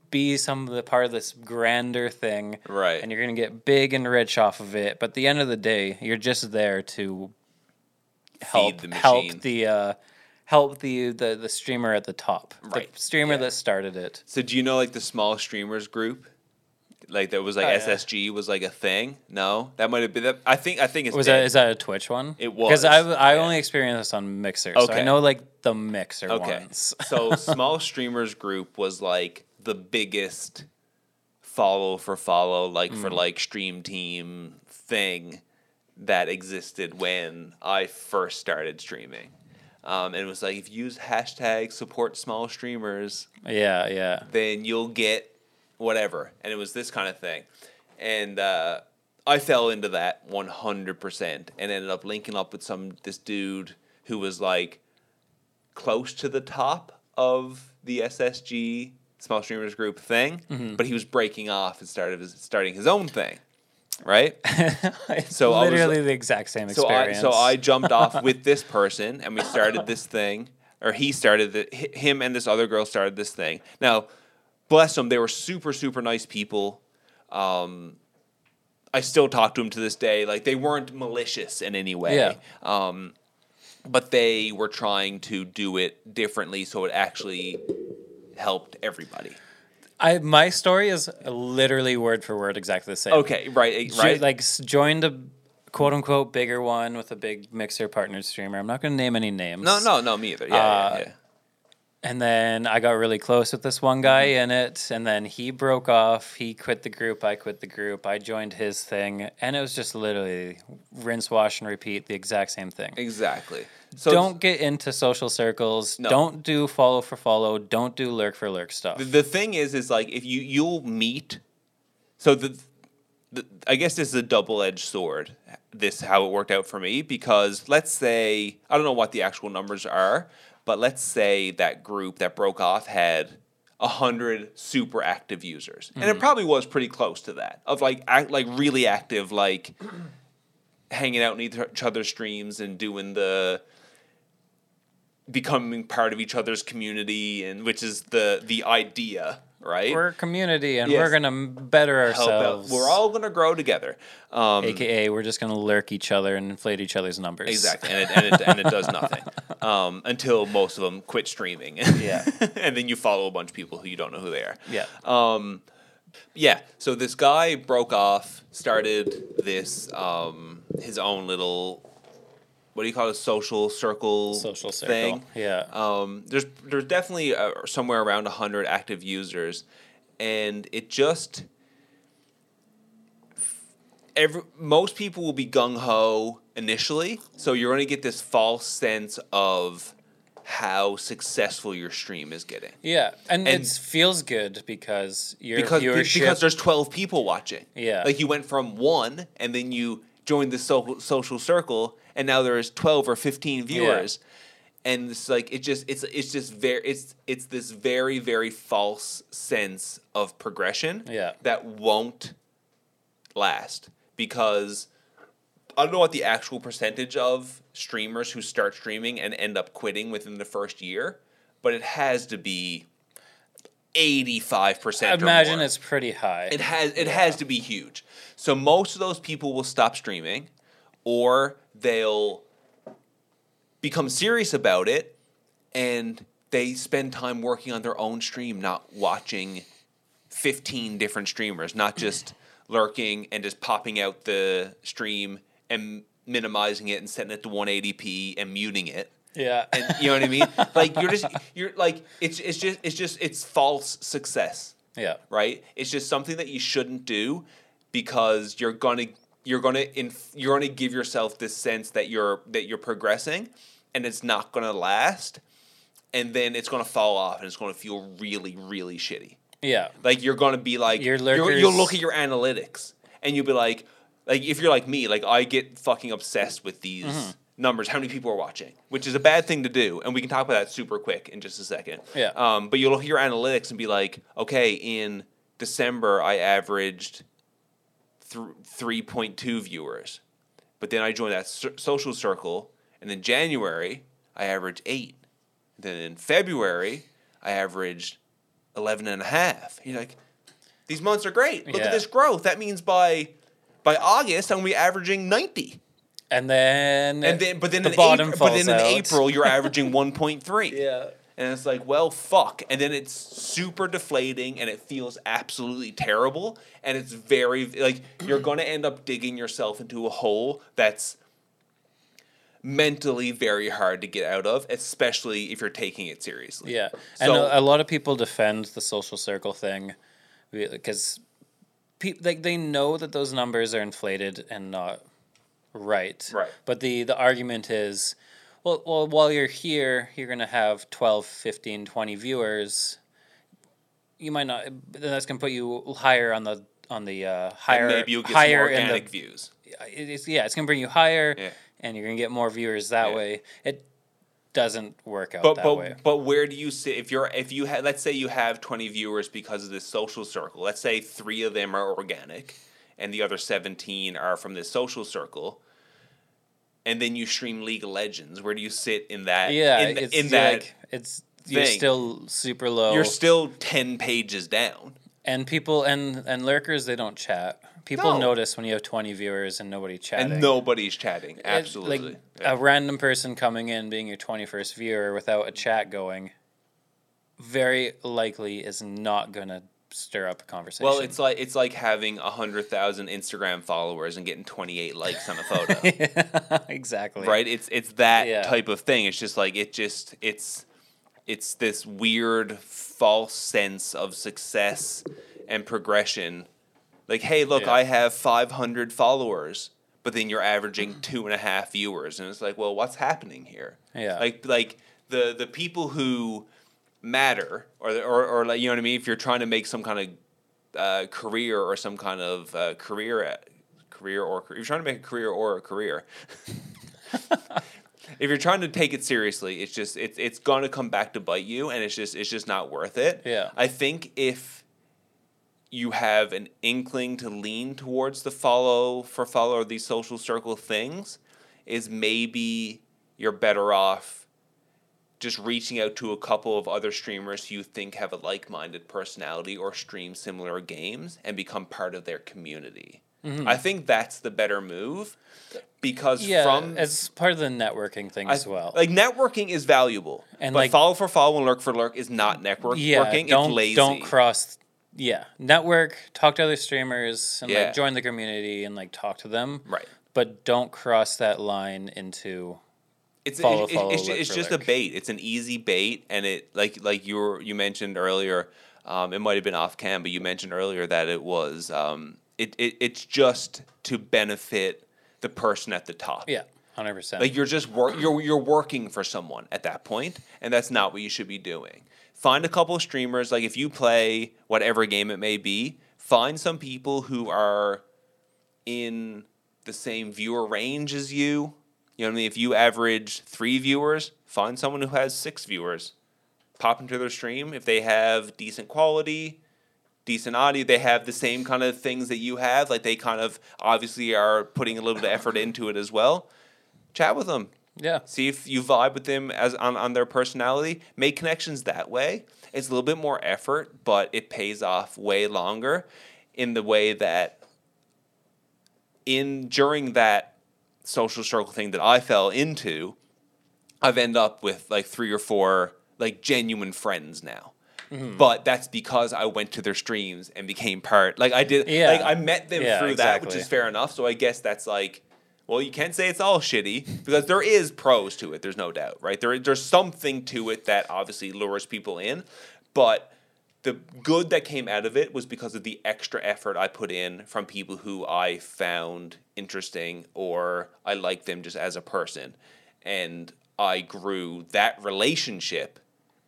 be some of the part of this grander thing, right? And you're gonna get big and rich off of it. But at the end of the day, you're just there to help the streamer at the top, right? The streamer that started it. So do you know like the small streamers group, like that was like SSG was like a thing? No, that might have been that. I think it's was dead. That is that a Twitch one? It was because I only experienced this on Mixer, so I know like the Mixer ones. So small streamers group was like the biggest follow for follow, like for like stream team thing that existed when I first started streaming. And it was like, if you use hashtag support small streamers, then you'll get whatever. And it was this kind of thing. And I fell into that 100% and ended up linking up with this dude who was like close to the top of the SSG small streamers group thing, but he was breaking off and starting his own thing. Right? It's so literally the exact same experience. So I jumped off with this person, and we started this thing, or him and this other girl started this thing. Now, bless them, they were super, super nice people. I still talk to them to this day. Like, they weren't malicious in any way. Yeah. But they were trying to do it differently so it actually helped everybody. My story is literally word for word exactly the same. Okay, right. Like joined a quote unquote bigger one with a big Mixer partnered streamer. I'm not going to name any names. No, me either. Yeah. And then I got really close with this one guy in it, and then he broke off. He quit the group. I quit the group. I joined his thing, and it was just literally rinse, wash, and repeat the exact same thing. Exactly. So don't get into social circles. No. Don't do follow for follow. Don't do lurk for lurk stuff. The thing is like if you'll meet. So I guess this is a double-edged sword. This how it worked out for me, because let's say I don't know what the actual numbers are. But let's say that group that broke off had 100 super active users. And it probably was pretty close to that, of like really active, like hanging out in each other's streams and doing becoming part of each other's community, and which is the idea, right? We're a community, and we're going to better ourselves. We're all going to grow together. AKA, we're just going to lurk each other and inflate each other's numbers. Exactly, and it does nothing until most of them quit streaming. Yeah. And then you follow a bunch of people who you don't know who they are. Yeah. Yeah, so this guy broke off, started this, his own little... What do you call it? Social circle thing. Yeah. There's definitely somewhere around 100 active users, and it just most people will be gung ho initially, so you're going to get this false sense of how successful your stream is getting. Yeah, and it feels good because because there's 12 people watching. Yeah, like you went from one, and then you joined the social circle. And now there's 12 or 15 viewers, and it's like it's this very, very false sense of progression that won't last, because I don't know what the actual percentage of streamers who start streaming and end up quitting within the first year, but it has to be 85%. I imagine it's pretty high. It has to be huge. So most of those people will stop streaming, or they'll become serious about it, and they spend time working on their own stream, not watching 15 different streamers, not just lurking and just popping out the stream and minimizing it and setting it to 180p and muting it. Yeah. And you know what I mean? Like it's false success. Yeah. Right? It's just something that you shouldn't do, because you're gonna give yourself this sense that you're progressing, and it's not gonna last, and then it's gonna fall off, and it's gonna feel really, really shitty. Yeah, like you're gonna be like you'll look at your analytics, and you'll be like if you're like me, like I get fucking obsessed with these numbers, how many people are watching, which is a bad thing to do, and we can talk about that super quick in just a second. Yeah, but you'll look at your analytics and be like, okay, in December I averaged 3.2 viewers, but then I joined that social circle, and in January I averaged 8, then in February I averaged 11.5. You're like, these months are great, look at this growth, that means by August I'm going to be averaging 90, and then in April you're averaging 1.3. yeah. And it's like, well, fuck. And then it's super deflating, and it feels absolutely terrible. And it's very, like, you're going to end up digging yourself into a hole that's mentally very hard to get out of, especially if you're taking it seriously. Yeah. So, and a lot of people defend the social circle thing because they know that those numbers are inflated and not right. Right. But the argument is... Well, while you're here, you're going to have 12, 15, 20 viewers. You might not. That's going to put you higher on the higher. And maybe you'll get some organic views. It's going to bring you higher, and you're going to get more viewers that way. It doesn't work out that way. But where do you sit if you have? Let's say you have 20 viewers because of this social circle. Let's say 3 of them are organic, and the other 17 are from this social circle. And then you stream League of Legends. Where do you sit in that? Yeah, you're still super low. You're still 10 pages down. And people and lurkers, they don't chat. People notice when you have 20 viewers and nobody chatting. And nobody's chatting. Absolutely. A random person coming in being your 21st viewer without a chat going, very likely is not gonna stir up a conversation. Well, it's like having 100,000 Instagram followers and getting 28 likes on a photo. Yeah, exactly. Right? It's that type of thing. It's just like it's this weird false sense of success and progression. Like, hey, look, I have 500 followers, but then you're averaging 2.5 viewers, and it's like, well, what's happening here? Yeah. Like the people who matter, or like, you know what I mean, if you're trying to make some kind of career or some kind of career if you're trying to take it seriously, it's just it's going to come back to bite you, and it's just not worth it. I think if you have an inkling to lean towards the follow these social circle things, is maybe you're better off just reaching out to a couple of other streamers who you think have a like-minded personality or stream similar games and become part of their community. Mm-hmm. I think that's the better move because as part of the networking thing as well. Like, networking is valuable. And but like, follow for follow and lurk for lurk is not networking. It's lazy. Don't cross... Network, talk to other streamers, and like join the community and like talk to them. Right. But don't cross that line into... It's just a bait. It's an easy bait, and it like you mentioned earlier, it might have been off cam, but you mentioned earlier that it was it's just to benefit the person at the top. Yeah, 100%. Like you're just you're working for someone at that point, and that's not what you should be doing. Find a couple of streamers. Like if you play whatever game it may be, find some people who are in the same viewer range as you. You know what I mean? If you average 3 viewers, find someone who has 6 viewers. Pop into their stream. If they have decent quality, decent audio, they have the same kind of things that you have. Like they kind of obviously are putting a little bit of effort into it as well. Chat with them. Yeah. See if you vibe with them as on their personality. Make connections that way. It's a little bit more effort, but it pays off way longer in the way that during that social circle thing that I fell into, I've ended up with like 3 or 4 like genuine friends now. Mm-hmm. But that's because I went to their streams and became part. Like I did, like I met them through that, which is fair enough. So I guess that's like, well, you can't say it's all shitty because there is pros to it. There's no doubt, right? There's something to it that obviously lures people in, but the good that came out of it was because of the extra effort I put in from people who I found interesting or I liked them just as a person. And I grew that relationship,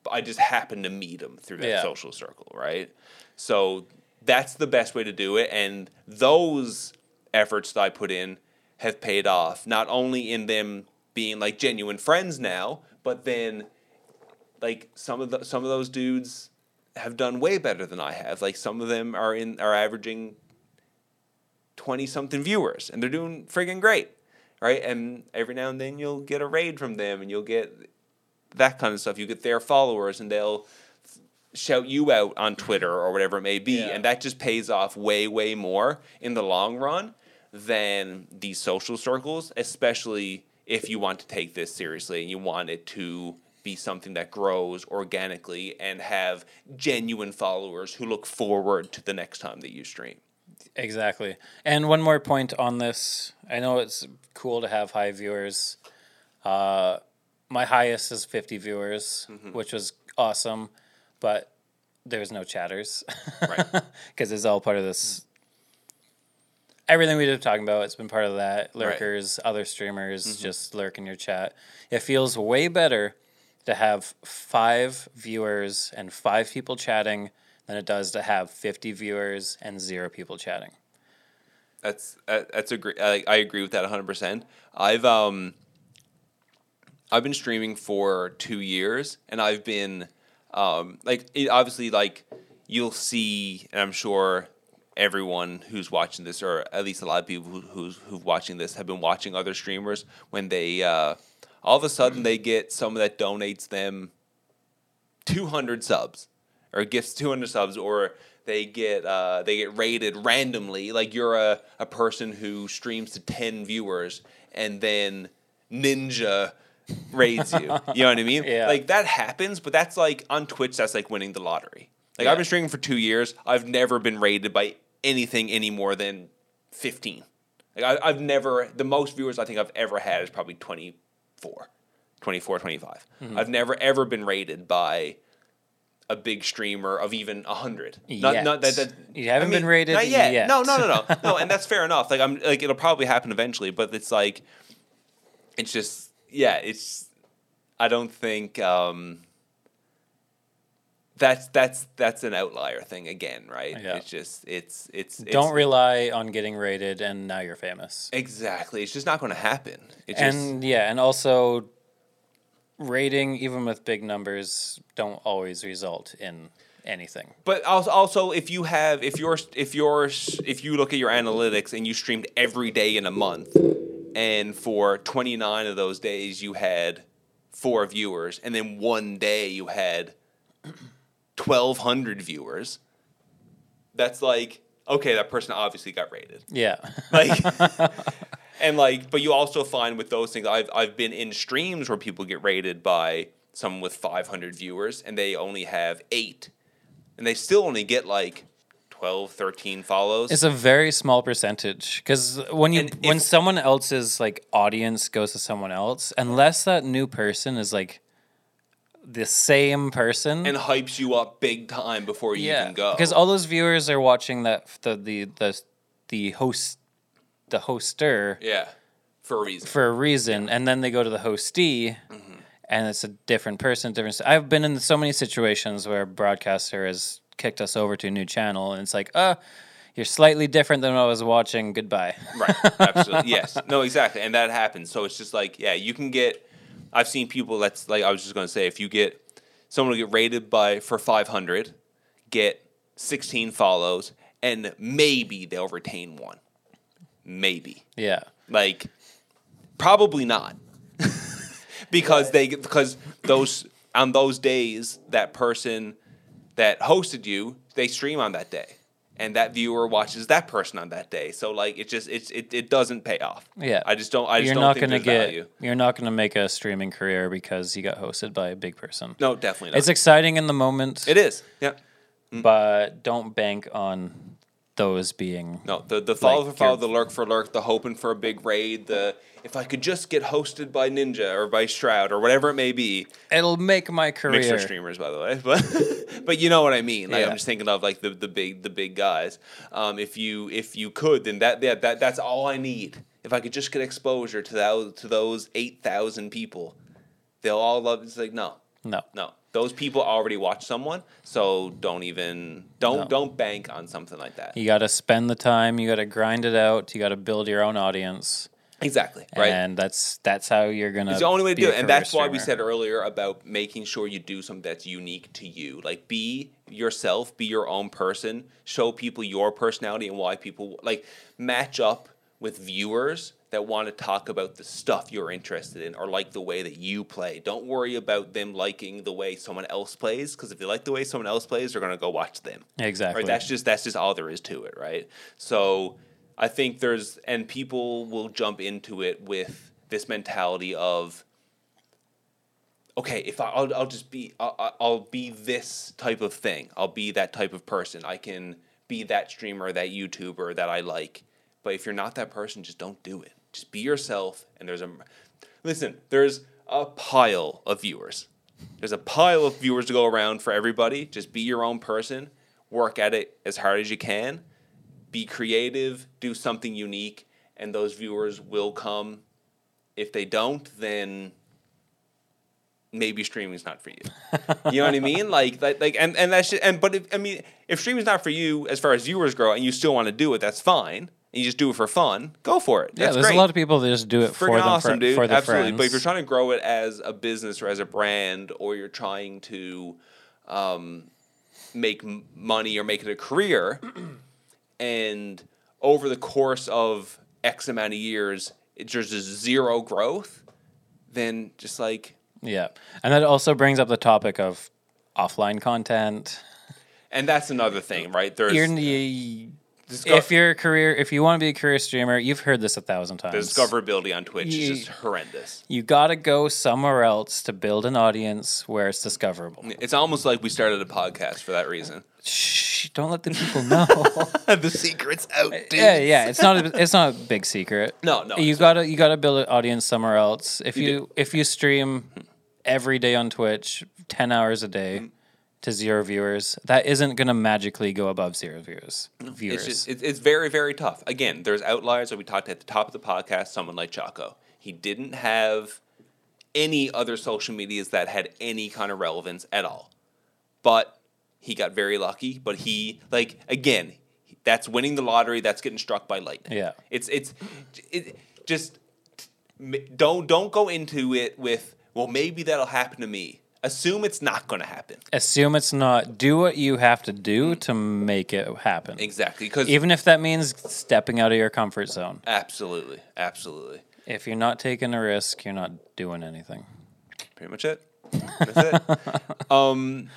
but I just happened to meet them through that social circle, right? So that's the best way to do it. And those efforts that I put in have paid off, not only in them being like genuine friends now, but then like some of those dudes have done way better than I have. Like some of them are averaging 20-something viewers and they're doing friggin' great, right? And every now and then you'll get a raid from them and you'll get that kind of stuff. You get their followers and they'll shout you out on Twitter or whatever it may be. Yeah. And that just pays off way, way more in the long run than these social circles, especially if you want to take this seriously and you want it to be something that grows organically and have genuine followers who look forward to the next time that you stream. Exactly. And one more point on this. I know it's cool to have high viewers. My highest is 50 viewers, mm-hmm. which was awesome, but there's no chatters. Right. Because it's all part of this. Everything we've been talking about, it's been part of that. Lurkers, right. Other streamers, mm-hmm. just lurk in your chat. It feels way better to have 5 viewers and 5 people chatting than it does to have 50 viewers and 0 people chatting. That's agree. I agree with that 100%. I've been streaming for 2 years, and I've been obviously like you'll see, and I'm sure everyone who's watching this, or at least a lot of people who've watching this, have been watching other streamers when they. All of a sudden, they get someone that donates them 200 subs, or gifts 200 subs, or they get rated randomly. Like you're a person who streams to 10 viewers, and then Ninja raids you. You know what I mean? Yeah. Like that happens, but that's like on Twitch. That's like winning the lottery. Like I've been streaming for 2 years. I've never been rated by anything any more than 15. Like I've never. The most viewers I think I've ever had is probably 24, 25. Mm-hmm. I've never, ever been rated by a big streamer of even 100. You haven't been rated not yet. No. No, and that's fair enough. Like, I'm like, it'll probably happen eventually, but it's like, it's just, I don't think that's an outlier thing again, right? Yeah. It's just, don't rely on getting rated and now you're famous. Exactly. It's just not going to happen. And also rating, even with big numbers, don't always result in anything. But also if you look at your analytics and you streamed every day in a month and for 29 of those days you had 4 viewers, and then one day you had 1,200 viewers, that's like, okay, that person obviously got rated. Yeah. Like, and like, but you also find with those things, I've been in streams where people get rated by someone with 500 viewers and they only have 8, and they still only get like 12, 13 follows. It's a very small percentage, because when someone else's like audience goes to someone else, unless that new person is like the same person and hypes you up big time before you even go, because all those viewers are watching that the hoster for a reason, and then they go to the hostee, mm-hmm. and it's a different person, different. I've been in so many situations where a broadcaster has kicked us over to a new channel, and it's like, you're slightly different than what I was watching. Goodbye. Right. Absolutely. Yes. No. Exactly. And that happens. So it's just like, yeah, you can get. I've seen people that's like, I was just going to say, if you get someone will get rated by for 500, get 16 follows, and maybe they'll retain one. Maybe. Yeah. Like, probably not. because those on those days, that person that hosted you, they stream on that day. And that viewer watches that person on that day, so like it doesn't pay off. Yeah, I just don't think there's value. You're not gonna make a streaming career because you got hosted by a big person. No, definitely not. It's exciting in the moment. It is, yeah. Mm-hmm. But don't bank on those being the follow like for follow, the lurk for lurk, the hoping for a big raid, the if I could just get hosted by Ninja or by Shroud or whatever it may be, it'll make my career. Mixer streamers, by the way, but you know what I mean. Like, yeah. I'm just thinking of like the big guys. If you could, then that's all I need. If I could just get exposure to those 8,000 people, they'll all love. It's like no. Those people already watch someone, so don't bank on something like that. You got to spend the time. You got to grind it out. You got to build your own audience. Exactly, right. And that's how you're gonna. It's the only way to do it, and that's why we said earlier about making sure you do something that's unique to you. Like, be yourself, be your own person, show people your personality and why people like match up with viewers that want to talk about the stuff you're interested in or like the way that you play. Don't worry about them liking the way someone else plays, because if they like the way someone else plays, they're going to go watch them. Exactly. Right? That's just all there is to it, right? So I think and people will jump into it with this mentality of, okay, if I'll be this type of thing. I'll be that type of person. I can be that streamer, that YouTuber that I like. But if you're not that person, just don't do it. Just be yourself. And there's a pile of viewers. There's a pile of viewers to go around for everybody. Just be your own person. Work at it as hard as you can. Be creative. Do something unique. And those viewers will come. If they don't, then maybe streaming's not for you. You know what I mean? Like, and that's just, and, but if, I mean, if streaming's not for you as far as viewers grow and you still want to do it, that's fine. You just do it for fun, go for it. That's there's great. A lot of people that just do it for awesome, dude. For their absolutely. Friends. But if you're trying to grow it as a business or as a brand, or you're trying to make money or make it a career, and over the course of X amount of years, there's just zero growth, then just like... Yeah. And that also brings up the topic of offline content. And that's another thing, right? If you're if you want to be a career streamer, you've heard this 1,000 times. The discoverability on Twitch is just horrendous. You got to go somewhere else to build an audience where it's discoverable. It's almost like we started a podcast for that reason. Shh! Don't let the people know. The secret's out, dude. Yeah. It's not a big secret. No. You gotta build an audience somewhere else. If you stream every day on Twitch, 10 hours a day. Mm-hmm. To 0 viewers, that isn't going to magically go above 0 viewers. It's very, very tough. Again, there's outliers that we talked at the top of the podcast, someone like Choco. He didn't have any other social medias that had any kind of relevance at all. But he got very lucky. But he, like, again, that's winning the lottery. That's getting struck by lightning. Yeah. It's just don't go into it with, well, maybe that'll happen to me. Assume it's not going to happen. Assume it's not. Do what you have to do to make it happen. Exactly. Even if that means stepping out of your comfort zone. Absolutely. If you're not taking a risk, you're not doing anything. pretty much it. That's it.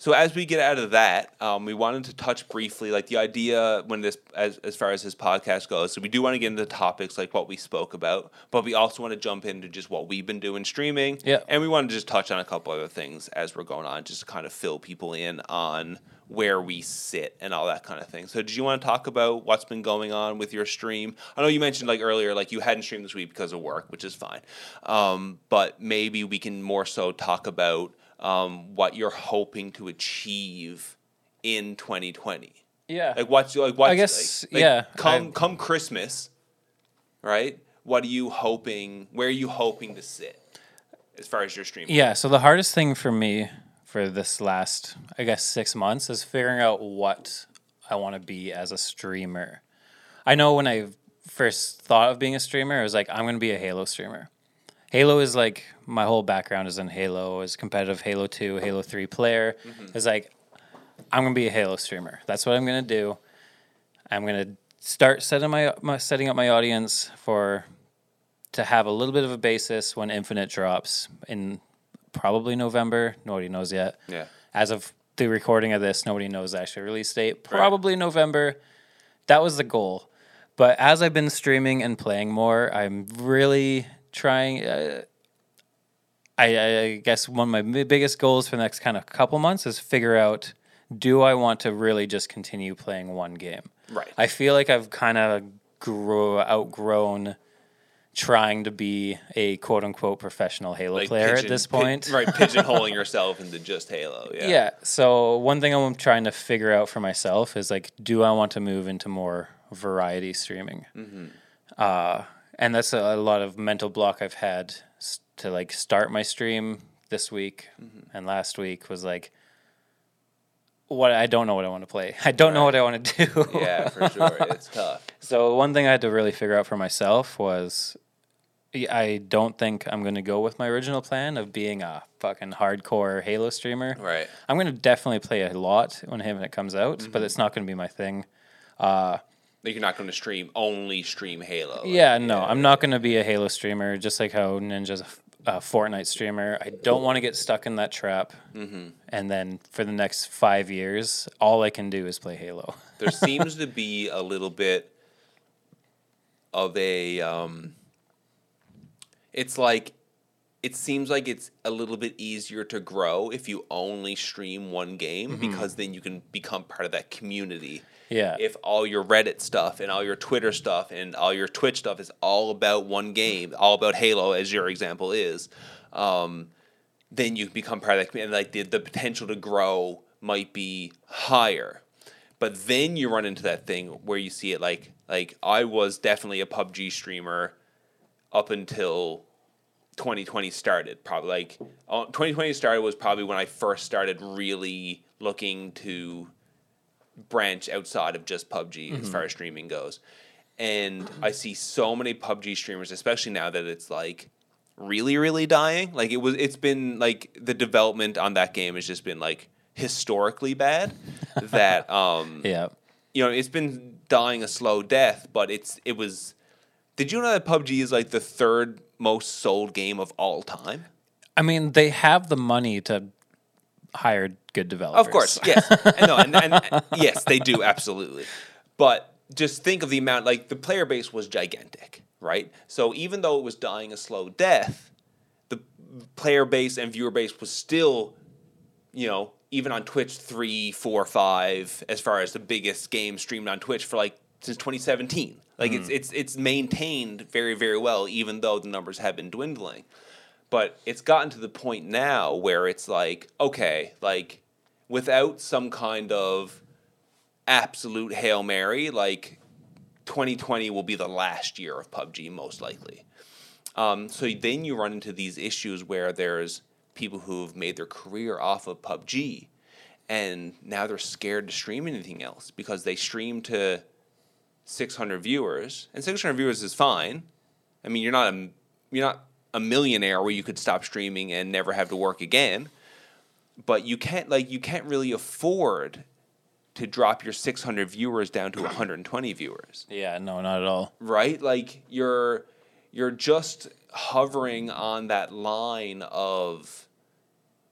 So as we get out of that, we wanted to touch briefly, like the idea when this, as far as this podcast goes. So we do want to get into topics like what we spoke about, but we also want to jump into just what we've been doing streaming. Yeah. And we want to just touch on a couple other things as we're going on, just to kind of fill people in on where we sit and all that kind of thing. So did you want to talk about what's been going on with your stream? I know you mentioned like earlier, like you hadn't streamed this week because of work, which is fine. But maybe we can more so talk about what you're hoping to achieve in 2020. Yeah. Like what's I guess, like, yeah. Come Christmas, right? What are you hoping, where are you hoping to sit as far as your stream? Yeah, so the hardest thing for me for this last, I guess, 6 months is figuring out what I want to be as a streamer. I know when I first thought of being a streamer, I was like, I'm going to be a Halo streamer. Halo is like, my whole background is in Halo, is competitive Halo 2, Halo 3 player. Mm-hmm. It's like, I'm going to be a Halo streamer. That's what I'm going to do. I'm going to start setting up my audience to have a little bit of a basis when Infinite drops in probably November. Nobody knows yet. Yeah. As of the recording of this, nobody knows the actual release date. Probably right. November. That was the goal. But as I've been streaming and playing more, I'm really trying, I guess one of my biggest goals for the next kind of couple months is figure out, do I want to really just continue playing one game? Right. I feel like I've kind of outgrown trying to be a quote-unquote professional Halo player at this point. Pigeonholing yourself into just Halo. Yeah. Yeah, so one thing I'm trying to figure out for myself is, like, do I want to move into more variety streaming? Mm-hmm. And that's a lot of mental block I've had to, like, start my stream this week. Mm-hmm. And last week was like, I don't know what I want to play. I don't know what I want to do. Yeah, for sure. It's tough. So one thing I had to really figure out for myself was, I don't think I'm going to go with my original plan of being a fucking hardcore Halo streamer. Right. I'm going to definitely play a lot when it comes out, mm-hmm. but it's not going to be my thing. You're not going to only stream Halo. I'm not going to be a Halo streamer, just like how Ninja's a Fortnite streamer. I don't want to get stuck in that trap. Mm-hmm. And then for the next 5 years, all I can do is play Halo. There seems to be a little bit of a... it seems like it's a little bit easier to grow if you only stream one game, mm-hmm. because then you can become part of that community. Yeah. If all your Reddit stuff and all your Twitter stuff and all your Twitch stuff is all about one game, all about Halo, as your example is, then you become part of that community. And like the potential to grow might be higher. But then you run into that thing where you see it like I was definitely a PUBG streamer up until 2020 started. Probably 2020 started was probably when I first started really looking to branch outside of just PUBG, mm-hmm. as far as streaming goes. And I see so many PUBG streamers, especially now that it's like really, really dying. Like it's been like the development on that game has just been like historically bad that, yeah, you know, it's been dying a slow death, but it was, did you know that PUBG is like the third most sold game of all time? I mean, they have the money to hire good developers. Of course, yes. and yes, they do, absolutely. But just think of the amount, like the player base was gigantic, right? So even though it was dying a slow death, the player base and viewer base was still, you know, even on Twitch 3, 4, 5, as far as the biggest game streamed on Twitch for like since 2017. Like it's maintained very, very well, even though the numbers have been dwindling. But it's gotten to the point now where it's like, okay, like without some kind of absolute Hail Mary, like 2020 will be the last year of PUBG most likely. So then you run into these issues where there's people who've made their career off of PUBG and now they're scared to stream anything else because they stream to 600 viewers, and 600 viewers is fine. I mean, you're not a millionaire where you could stop streaming and never have to work again, but you can't really afford to drop your 600 viewers down to 120 viewers. Yeah, no, not at all. Right? Like you're you're just hovering on that line of,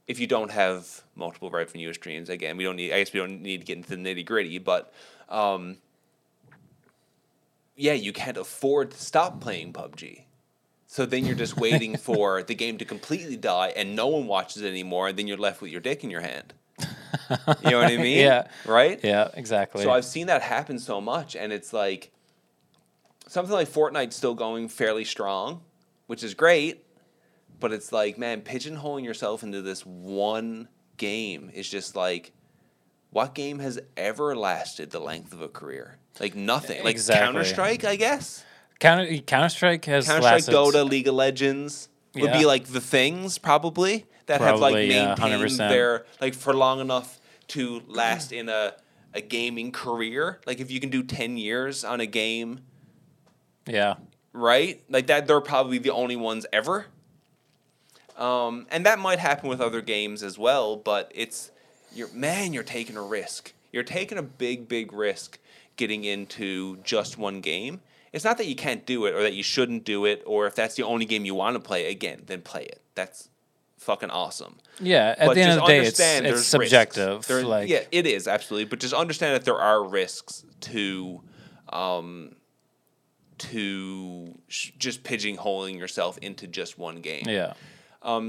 if you don't have multiple revenue streams, again, I guess we don't need to get into the nitty-gritty, but yeah, you can't afford to stop playing PUBG. So then you're just waiting for the game to completely die and no one watches it anymore, and then you're left with your dick in your hand. You know what I mean? Yeah. Right? Yeah, exactly. So I've seen that happen so much, and it's like, something like Fortnite's still going fairly strong, which is great, but it's like, man, pigeonholing yourself into this one game is just like, what game has ever lasted the length of a career? Like nothing. Like exactly. Counter-Strike, I guess? Counter-Strike, Dota, League of Legends would be like the things probably that have maintained their for long enough to last in a gaming career. Like if you can do 10 years on a game, right? Like that, they're probably the only ones ever. And that might happen with other games as well, but you're taking a risk. You're taking a big, big risk getting into just one game. It's not that you can't do it or that you shouldn't do it, or if that's the only game you want to play, again, then play it. That's fucking awesome. Yeah, at the end of the day, it's subjective. Yeah, it is, absolutely. But just understand that there are risks to just pigeonholing yourself into just one game. Yeah.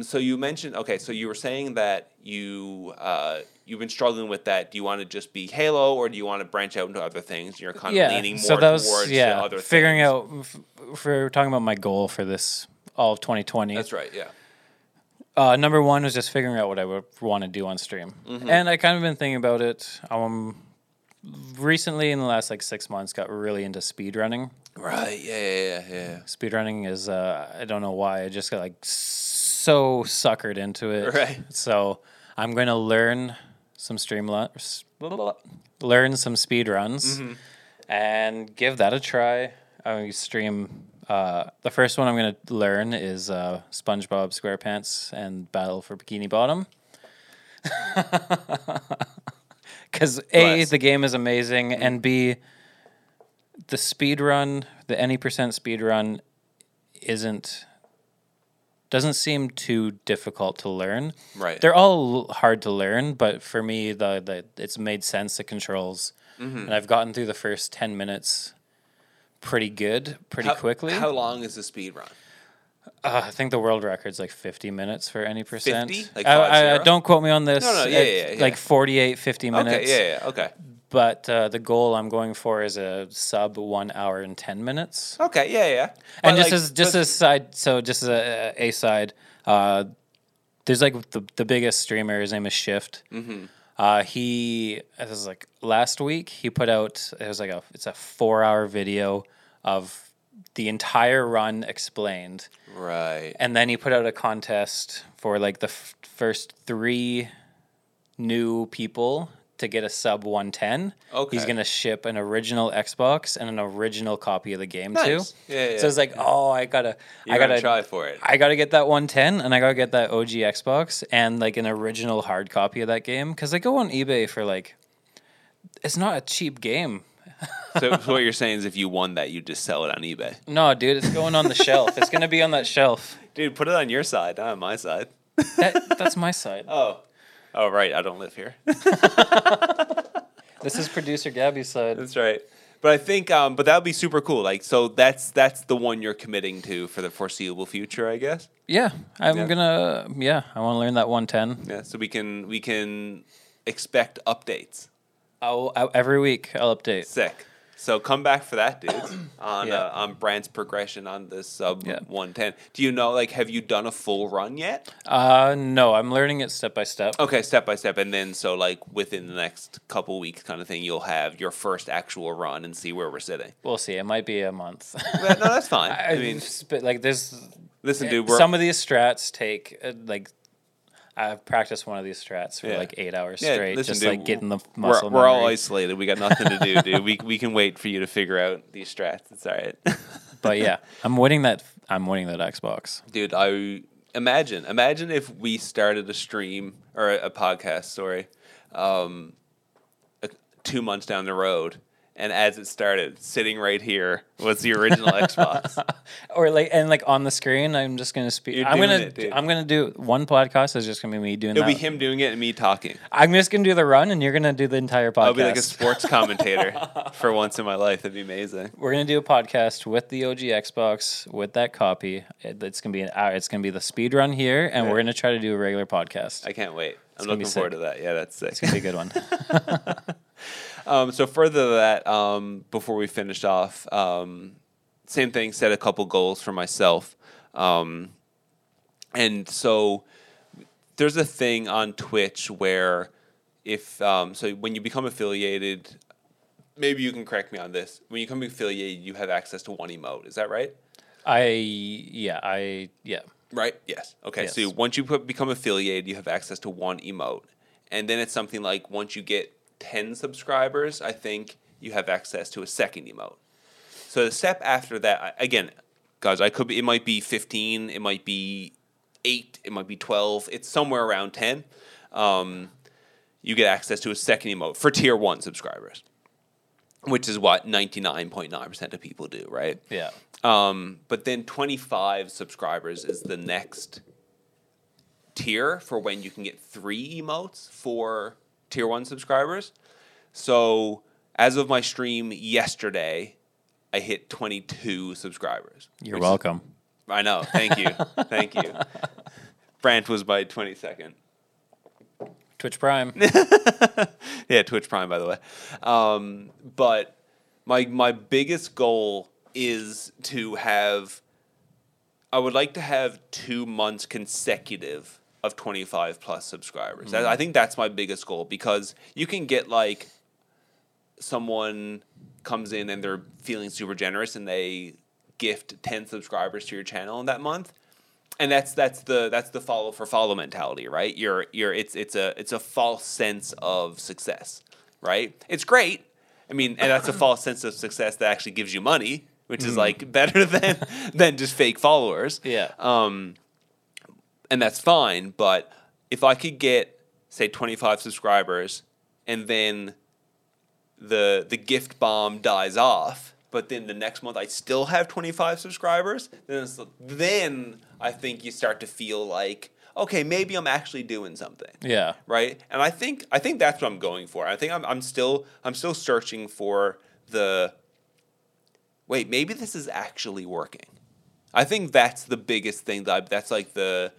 So you mentioned, so you were saying that you've been struggling with that. Do you want to just be Halo, or do you want to branch out into other things? You're kind of leaning more towards the other things. Figuring out, if we're talking about my goal for this all of 2020. That's right, yeah. Number one was just figuring out what I would want to do on stream. Mm-hmm. And I kind of been thinking about it. Recently, in the last 6 months, got really into speedrunning. Right, yeah. Speedrunning is, I don't know why, I just got so suckered into it. Right. So I'm going to learn some speed runs and give that a try. I'm going to stream. The first one I'm going to learn is SpongeBob SquarePants and Battle for Bikini Bottom. Because A, the game is amazing, and B, the speed run, the any percent speed run, doesn't seem too difficult to learn. Right. They're all hard to learn, but for me, the it's made sense, the controls. Mm-hmm. And I've gotten through the first 10 minutes pretty quickly. How long is the speed run? I think the world record's 50 minutes for any percent. 50? Don't quote me on this. No, yeah. 48, 50 minutes. Okay, yeah, okay. But the goal I'm going for is a sub 1 hour and 10 minutes. Okay, yeah. And as a side, there's the biggest streamer. His name is Shift. Mm-hmm. Last week he put out it's a 4 hour video of the entire run explained. Right. And then he put out a contest for the first three new people to get a sub 110. Okay. He's going to ship an original Xbox and an original copy of the game too. Yeah. So it's I gotta try for it. I gotta get that 110 and I gotta get that OG Xbox and an original hard copy of that game. Cause I go on eBay for it's not a cheap game. So what you're saying is if you won that, you just sell it on eBay. No, dude, it's going on the shelf. It's going to be on that shelf. Dude, put it on your side, not on my side. That's my side. Oh, right. I don't live here. This is producer Gabby's side. That's right. But I think, but that would be super cool. So that's the one you're committing to for the foreseeable future, I guess. Yeah, I want to learn that 110. Yeah, so we can expect updates. Every week I'll update. Sick. So come back for that, dude, on Brandt's progression on this sub 110. Do you know, have you done a full run yet? No, I'm learning it step by step. Okay, step by step. And then, within the next couple weeks kind of thing, you'll have your first actual run and see where we're sitting. We'll see. It might be a month. No, that's fine. I mean, there's... Listen, dude, some of these strats take, I've practiced one of these strats for 8 hours straight, getting the muscle memory. We're all isolated. We got nothing to do, dude. We can wait for you to figure out these strats. It's all right. But yeah, I'm winning that Xbox, dude. I imagine if we started a stream or a podcast, 2 months down the road, and as it started, sitting right here was the original Xbox. Or like, and like on the screen, I'm just gonna speak. I'm gonna do one podcast. It's just gonna be me doing. It'll be him doing it and me talking. I'm just gonna do the run, and you're gonna do the entire podcast. I'll be like a sports commentator for once in my life. That'd be amazing. We're gonna do a podcast with the OG Xbox with that copy. It's gonna be an hour. It's gonna be the speed run here, and we're gonna try to do a regular podcast. I can't wait. I'm looking forward to that. Yeah, that's sick. It's gonna be a good one. So further that, before we finish off, same thing, set a couple goals for myself. And so there's a thing on Twitch where if, so when you become affiliated, maybe you can correct me on this. When you become affiliated, you have access to one emote. Is that right? Yeah. Right? Yes. Okay. Yes. So once you become affiliated, you have access to one emote. And then it's something like once you get 10 subscribers, I think you have access to a second emote. So the step after that, again, guys, it might be 15, it might be 8, it might be 12, it's somewhere around 10. You get access to a second emote for tier 1 subscribers, which is what 99.9% of people do, right? Yeah. But then 25 subscribers is the next tier for when you can get 3 emotes for tier 1 subscribers. So as of my stream yesterday, I hit 22 subscribers. You're welcome. I know. Thank you. Thank you. Brant was my 22nd. Twitch Prime. Yeah, Twitch Prime, by the way. But my biggest goal is to have, I would like to have 2 months consecutive of 25 plus subscribers. Mm-hmm. I think that's my biggest goal, because you can get like someone comes in and they're feeling super generous and they gift 10 subscribers to your channel in that month, and that's the follow for follow mentality, right? It's a false sense of success, right? It's great. I mean, and that's a false sense of success that actually gives you money, which is like better than just fake followers. Yeah. And that's fine, but if I could get, say, 25 subscribers and then the gift bomb dies off, but then the next month I still have 25 subscribers, then I think you start to feel like, okay, maybe I'm actually doing something. Yeah. Right? And I think that's what I'm going for. I think I'm still searching for the, wait, maybe this is actually working. I think that's the biggest thing that's like the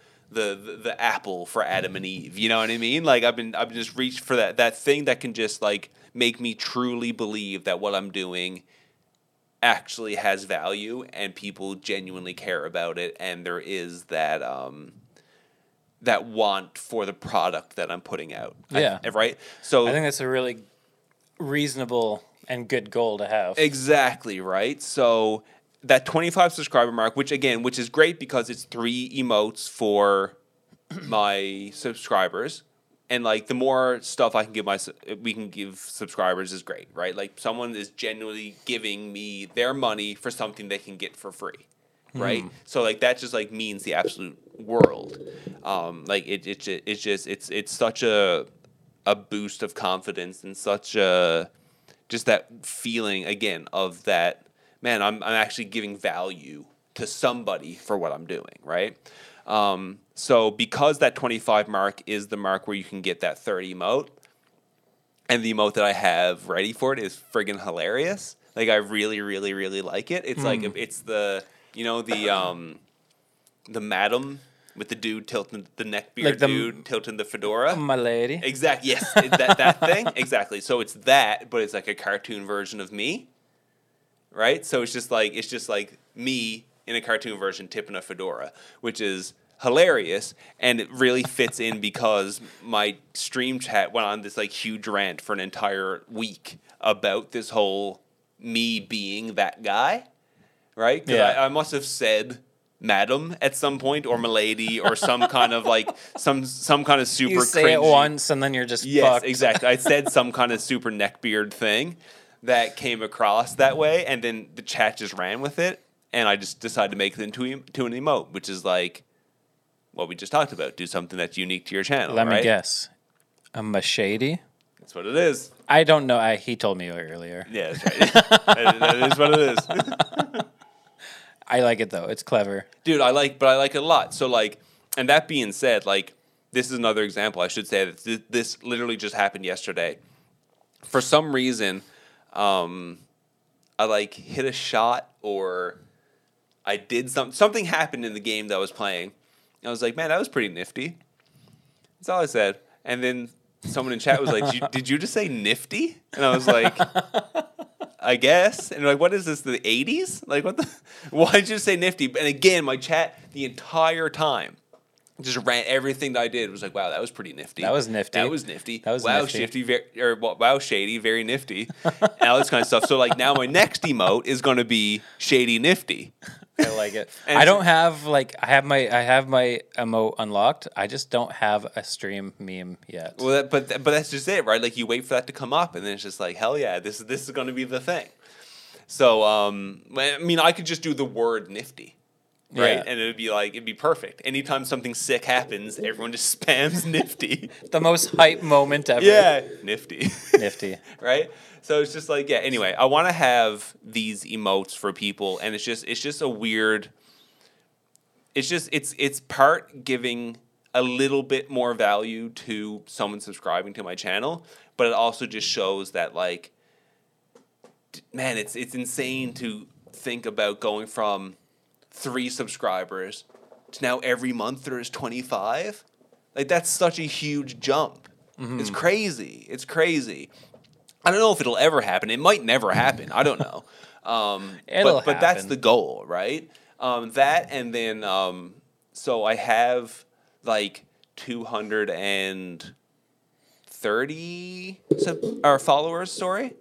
apple for Adam and Eve. You know what I mean? Like I've just reached for that thing that can just like make me truly believe that what I'm doing actually has value and people genuinely care about it, and there is that that want for the product that I'm putting out. Yeah. Right? So I think that's a really reasonable and good goal to have. Exactly, right? So that 25 subscriber mark, which is great because it's 3 emotes for my subscribers, and like the more stuff I can give we can give subscribers is great, right? Like someone is genuinely giving me their money for something they can get for free, right? So like that just like means the absolute world. Like it's such a boost of confidence and such a just that feeling again of that. Man, I'm actually giving value to somebody for what I'm doing, right? So because that 25 mark is the mark where you can get that 30 emote, and the emote that I have ready for it is friggin' hilarious. Like I really, really, really like it. It's like it's the the madam with the dude tilting the neckbeard, like dude tilting the fedora. My lady. Exactly. Yes, that thing. Exactly. So it's that, but it's like a cartoon version of me. Right, so it's just like me in a cartoon version tipping a fedora, which is hilarious, and it really fits in because my stream chat went on this like huge rant for an entire week about this whole me being that guy, right? Yeah, I must have said madam at some point, or milady, or some kind of like some kind of super. You say cringy. It once, and then you're just fucked. Exactly. I said some kind of super neckbeard thing that came across that way, and then the chat just ran with it, and I just decided to make it into an emote, which is like what we just talked about. Do something that's unique to your channel. Let me guess. I'm a shady. That's what it is. I don't know. He told me earlier. Yeah, that's right. That is what it is. I like it, though. It's clever. Dude, I like it a lot. So, like, and that being said, like, this is another example. I should say that this literally just happened yesterday. For some reason, I, like, hit a shot or I did something. Something happened in the game that I was playing. I was like, man, that was pretty nifty. That's all I said. And then someone in chat was like, did you just say nifty? And I was like, I guess. And like, what is this, the 80s? Like, what the? Why did you say nifty? And again, my chat the entire time just ran everything that I did. It was like, wow, that was pretty nifty. That was nifty. That was nifty. That was wow, nifty. Shifty, wow, shady, very nifty. And all this kind of stuff. So, like, now my next emote is going to be shady nifty. I like it. And I don't have like I have my emote unlocked. I just don't have a stream meme yet. Well, but that's just it, right? Like you wait for that to come up, and then it's just like hell yeah, this is going to be the thing. So I mean, I could just do the word nifty, right? Yeah. And it'd be perfect. Anytime something sick happens, everyone just spams nifty. The most hype moment ever. Yeah, nifty, nifty, right? So it's just like, yeah, anyway, I want to have these emotes for people, and it's just a weird, it's part giving a little bit more value to someone subscribing to my channel, but it also just shows that, like, man, it's insane to think about going from 3 subscribers to now every month there is 25. Like, that's such a huge jump. Mm-hmm. It's crazy. It's crazy. I don't know if it'll ever happen. It might never happen. I don't know. But that's the goal, right? That and then so I have like 230 followers. Sorry,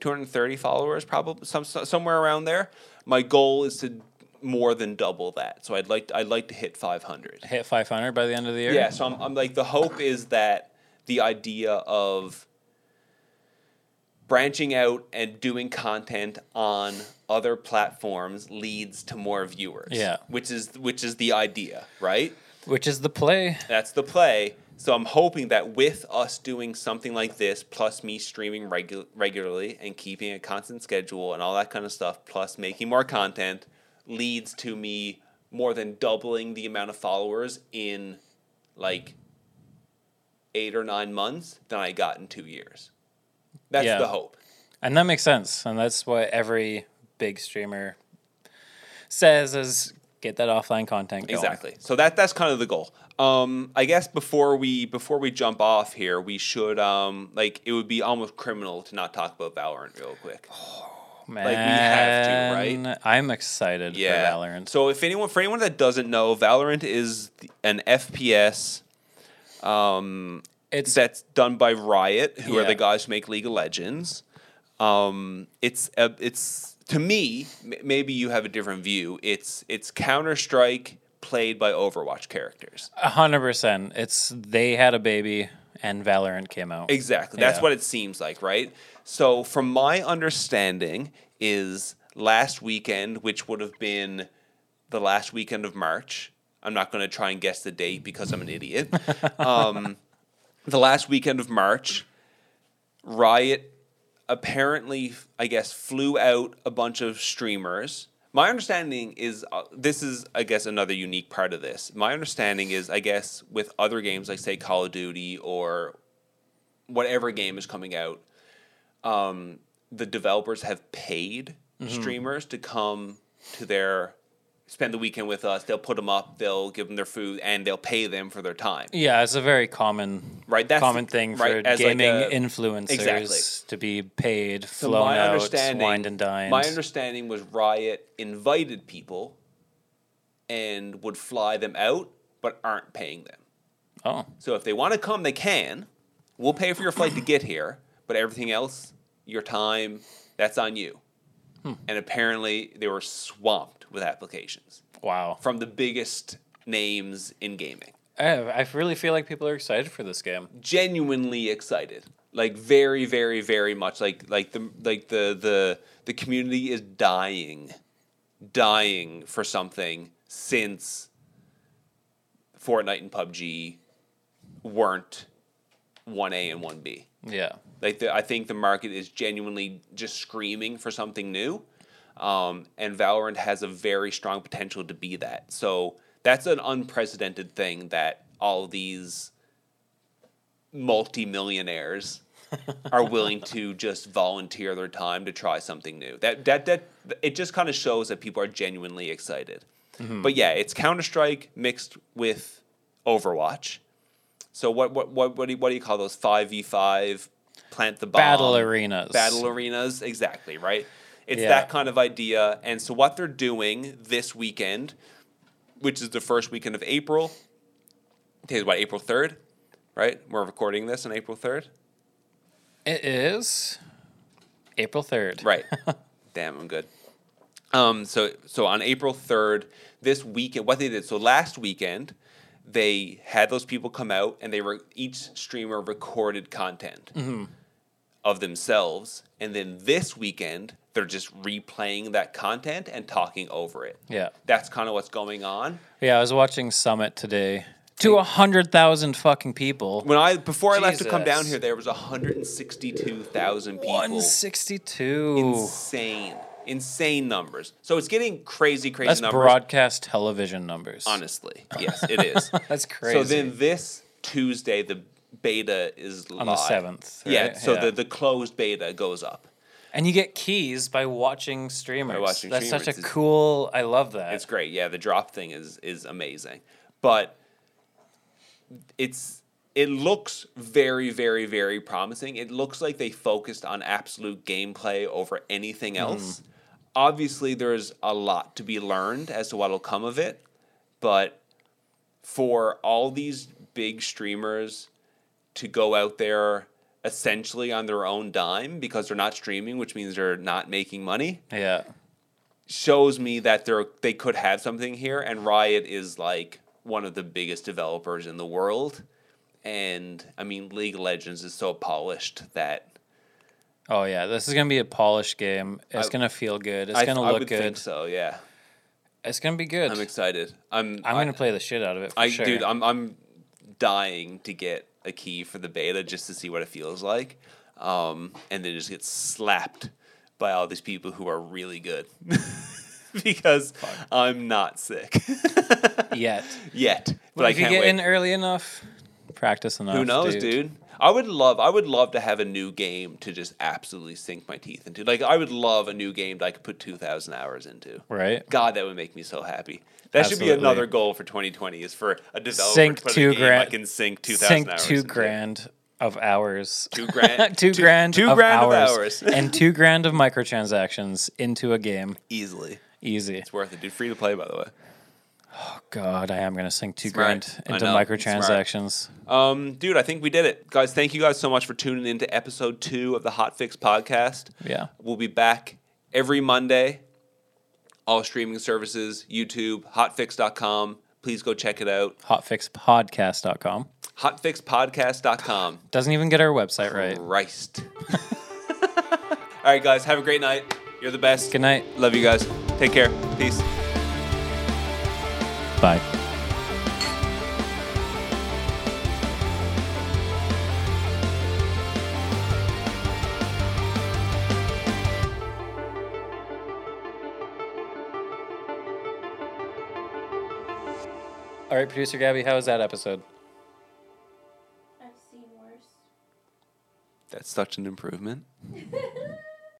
230 followers, probably somewhere around there. My goal is to more than double that. So I'd like to hit 500. Hit 500 by the end of the year. Yeah. So I'm like, the hope is that the idea of branching out and doing content on other platforms leads to more viewers. Yeah, which is the idea, right? Which is the play. That's the play. So I'm hoping that with us doing something like this, plus me streaming regularly and keeping a constant schedule and all that kind of stuff, plus making more content, leads to me more than doubling the amount of followers in like 8 or 9 months than I got in 2 years. That's the hope. And that makes sense. And that's what every big streamer says is get that offline content going. Exactly. So that's kind of the goal. I guess before we jump off here, we should like it would be almost criminal to not talk about Valorant real quick. Oh man. Like we have to, right? I'm excited for Valorant. So for anyone that doesn't know, Valorant is an FPS that's done by Riot, who are the guys who make League of Legends. It's to me, maybe you have a different view. It's Counter-Strike played by Overwatch characters. 100%. They had a baby and Valorant came out. Exactly. That's what it seems like, right? So from my understanding is last weekend, which would have been the last weekend of March. I'm not going to try and guess the date because I'm an idiot. The last weekend of March, Riot apparently, I guess, flew out a bunch of streamers. My understanding is, this is, I guess, another unique part of this. My understanding is, I guess, with other games like, say, Call of Duty or whatever game is coming out, the developers have paid streamers to come to their... spend the weekend with us, they'll put them up, they'll give them their food, and they'll pay them for their time. Yeah, it's a very common thing for gaming influencers to be paid, flown out, wined and dined. My understanding was Riot invited people and would fly them out, but aren't paying them. Oh. So if they want to come, they can. We'll pay for your flight to get here, but everything else, your time, that's on you. And apparently they were swamped with applications. Wow. From the biggest names in gaming. I really feel like people are excited for this game. Genuinely excited. Like very, very, very much. Like the community is dying for something since Fortnite and PUBG weren't 1A and 1B. Yeah. Like I think the market is genuinely just screaming for something new. And Valorant has a very strong potential to be that. So that's an unprecedented thing that all these multi-millionaires are willing to just volunteer their time to try something new. That it just kind of shows that people are genuinely excited. Mm-hmm. But yeah, it's Counter-Strike mixed with Overwatch. So what do you call those 5v5 plant the bomb battle arenas? Battle arenas, exactly, right? It's that kind of idea. And so what they're doing this weekend, which is the first weekend of April, today's about April 3rd, right? We're recording this on April 3rd. It is April 3rd. Right. Damn, I'm good. So on April 3rd, this weekend, what they did, so last weekend, they had those people come out and each streamer recorded content of themselves. And then this weekend, they're just replaying that content and talking over it. Yeah. That's kind of what's going on. Yeah, I was watching Summit today. To 100,000 fucking people. Before I left to come down here, there was 162,000 people. 162. Insane numbers. So it's getting crazy That's numbers. That's broadcast television numbers. Honestly. Yes, it is. That's crazy. So then this Tuesday, the beta is live. On the 7th. Right? Yeah, so the closed beta goes up. And you get keys by watching streamers. That's streamers. Such a cool... I love that. It's great. Yeah, the drop thing is amazing. But... It looks very, very, very promising. It looks like they focused on absolute gameplay over anything else. Obviously, there's a lot to be learned as to what'll come of it. But for all these big streamers to go out there essentially on their own dime because they're not streaming, which means they're not making money, shows me that they could have something here. And Riot is like... one of the biggest developers in the world. And, I mean, League of Legends is so polished that... Oh, yeah. This is going to be a polished game. It's going to feel good. It's going to look good. I think so, yeah. It's going to be good. I'm excited. I'm going to play the shit out of it, for sure. Dude, I'm dying to get a key for the beta just to see what it feels like. And then just get slapped by all these people who are really good. Because I'm not sick. Yet. But if I can't you get in early enough, practice enough. Who knows, dude? I would love to have a new game to just absolutely sink my teeth into. Like, I would love a new game that I could put 2,000 hours into. Right. God, that would make me so happy. That should be another goal for 2020 is for a developer to put a game I can sink 2,000 hours into. Sink $2,000 of hours. $2,000 of hours. And $2,000 of microtransactions into a game. Easy. It's worth it, dude. Free to play, by the way. Oh, God. I am going to sink $2,000 into microtransactions. Dude, I think we did it. Guys, thank you guys so much for tuning in to episode 2 of the Hotfix podcast. Yeah. We'll be back every Monday. All streaming services, YouTube, hotfix.com. Please go check it out. Hotfixpodcast.com. Hotfixpodcast.com. Doesn't even get our website right. Christ. All right, guys. Have a great night. You're the best. Good night. Love you guys. Take care. Peace. Bye. All right, producer Gabby, how was that episode? I've seen worse. That's such an improvement.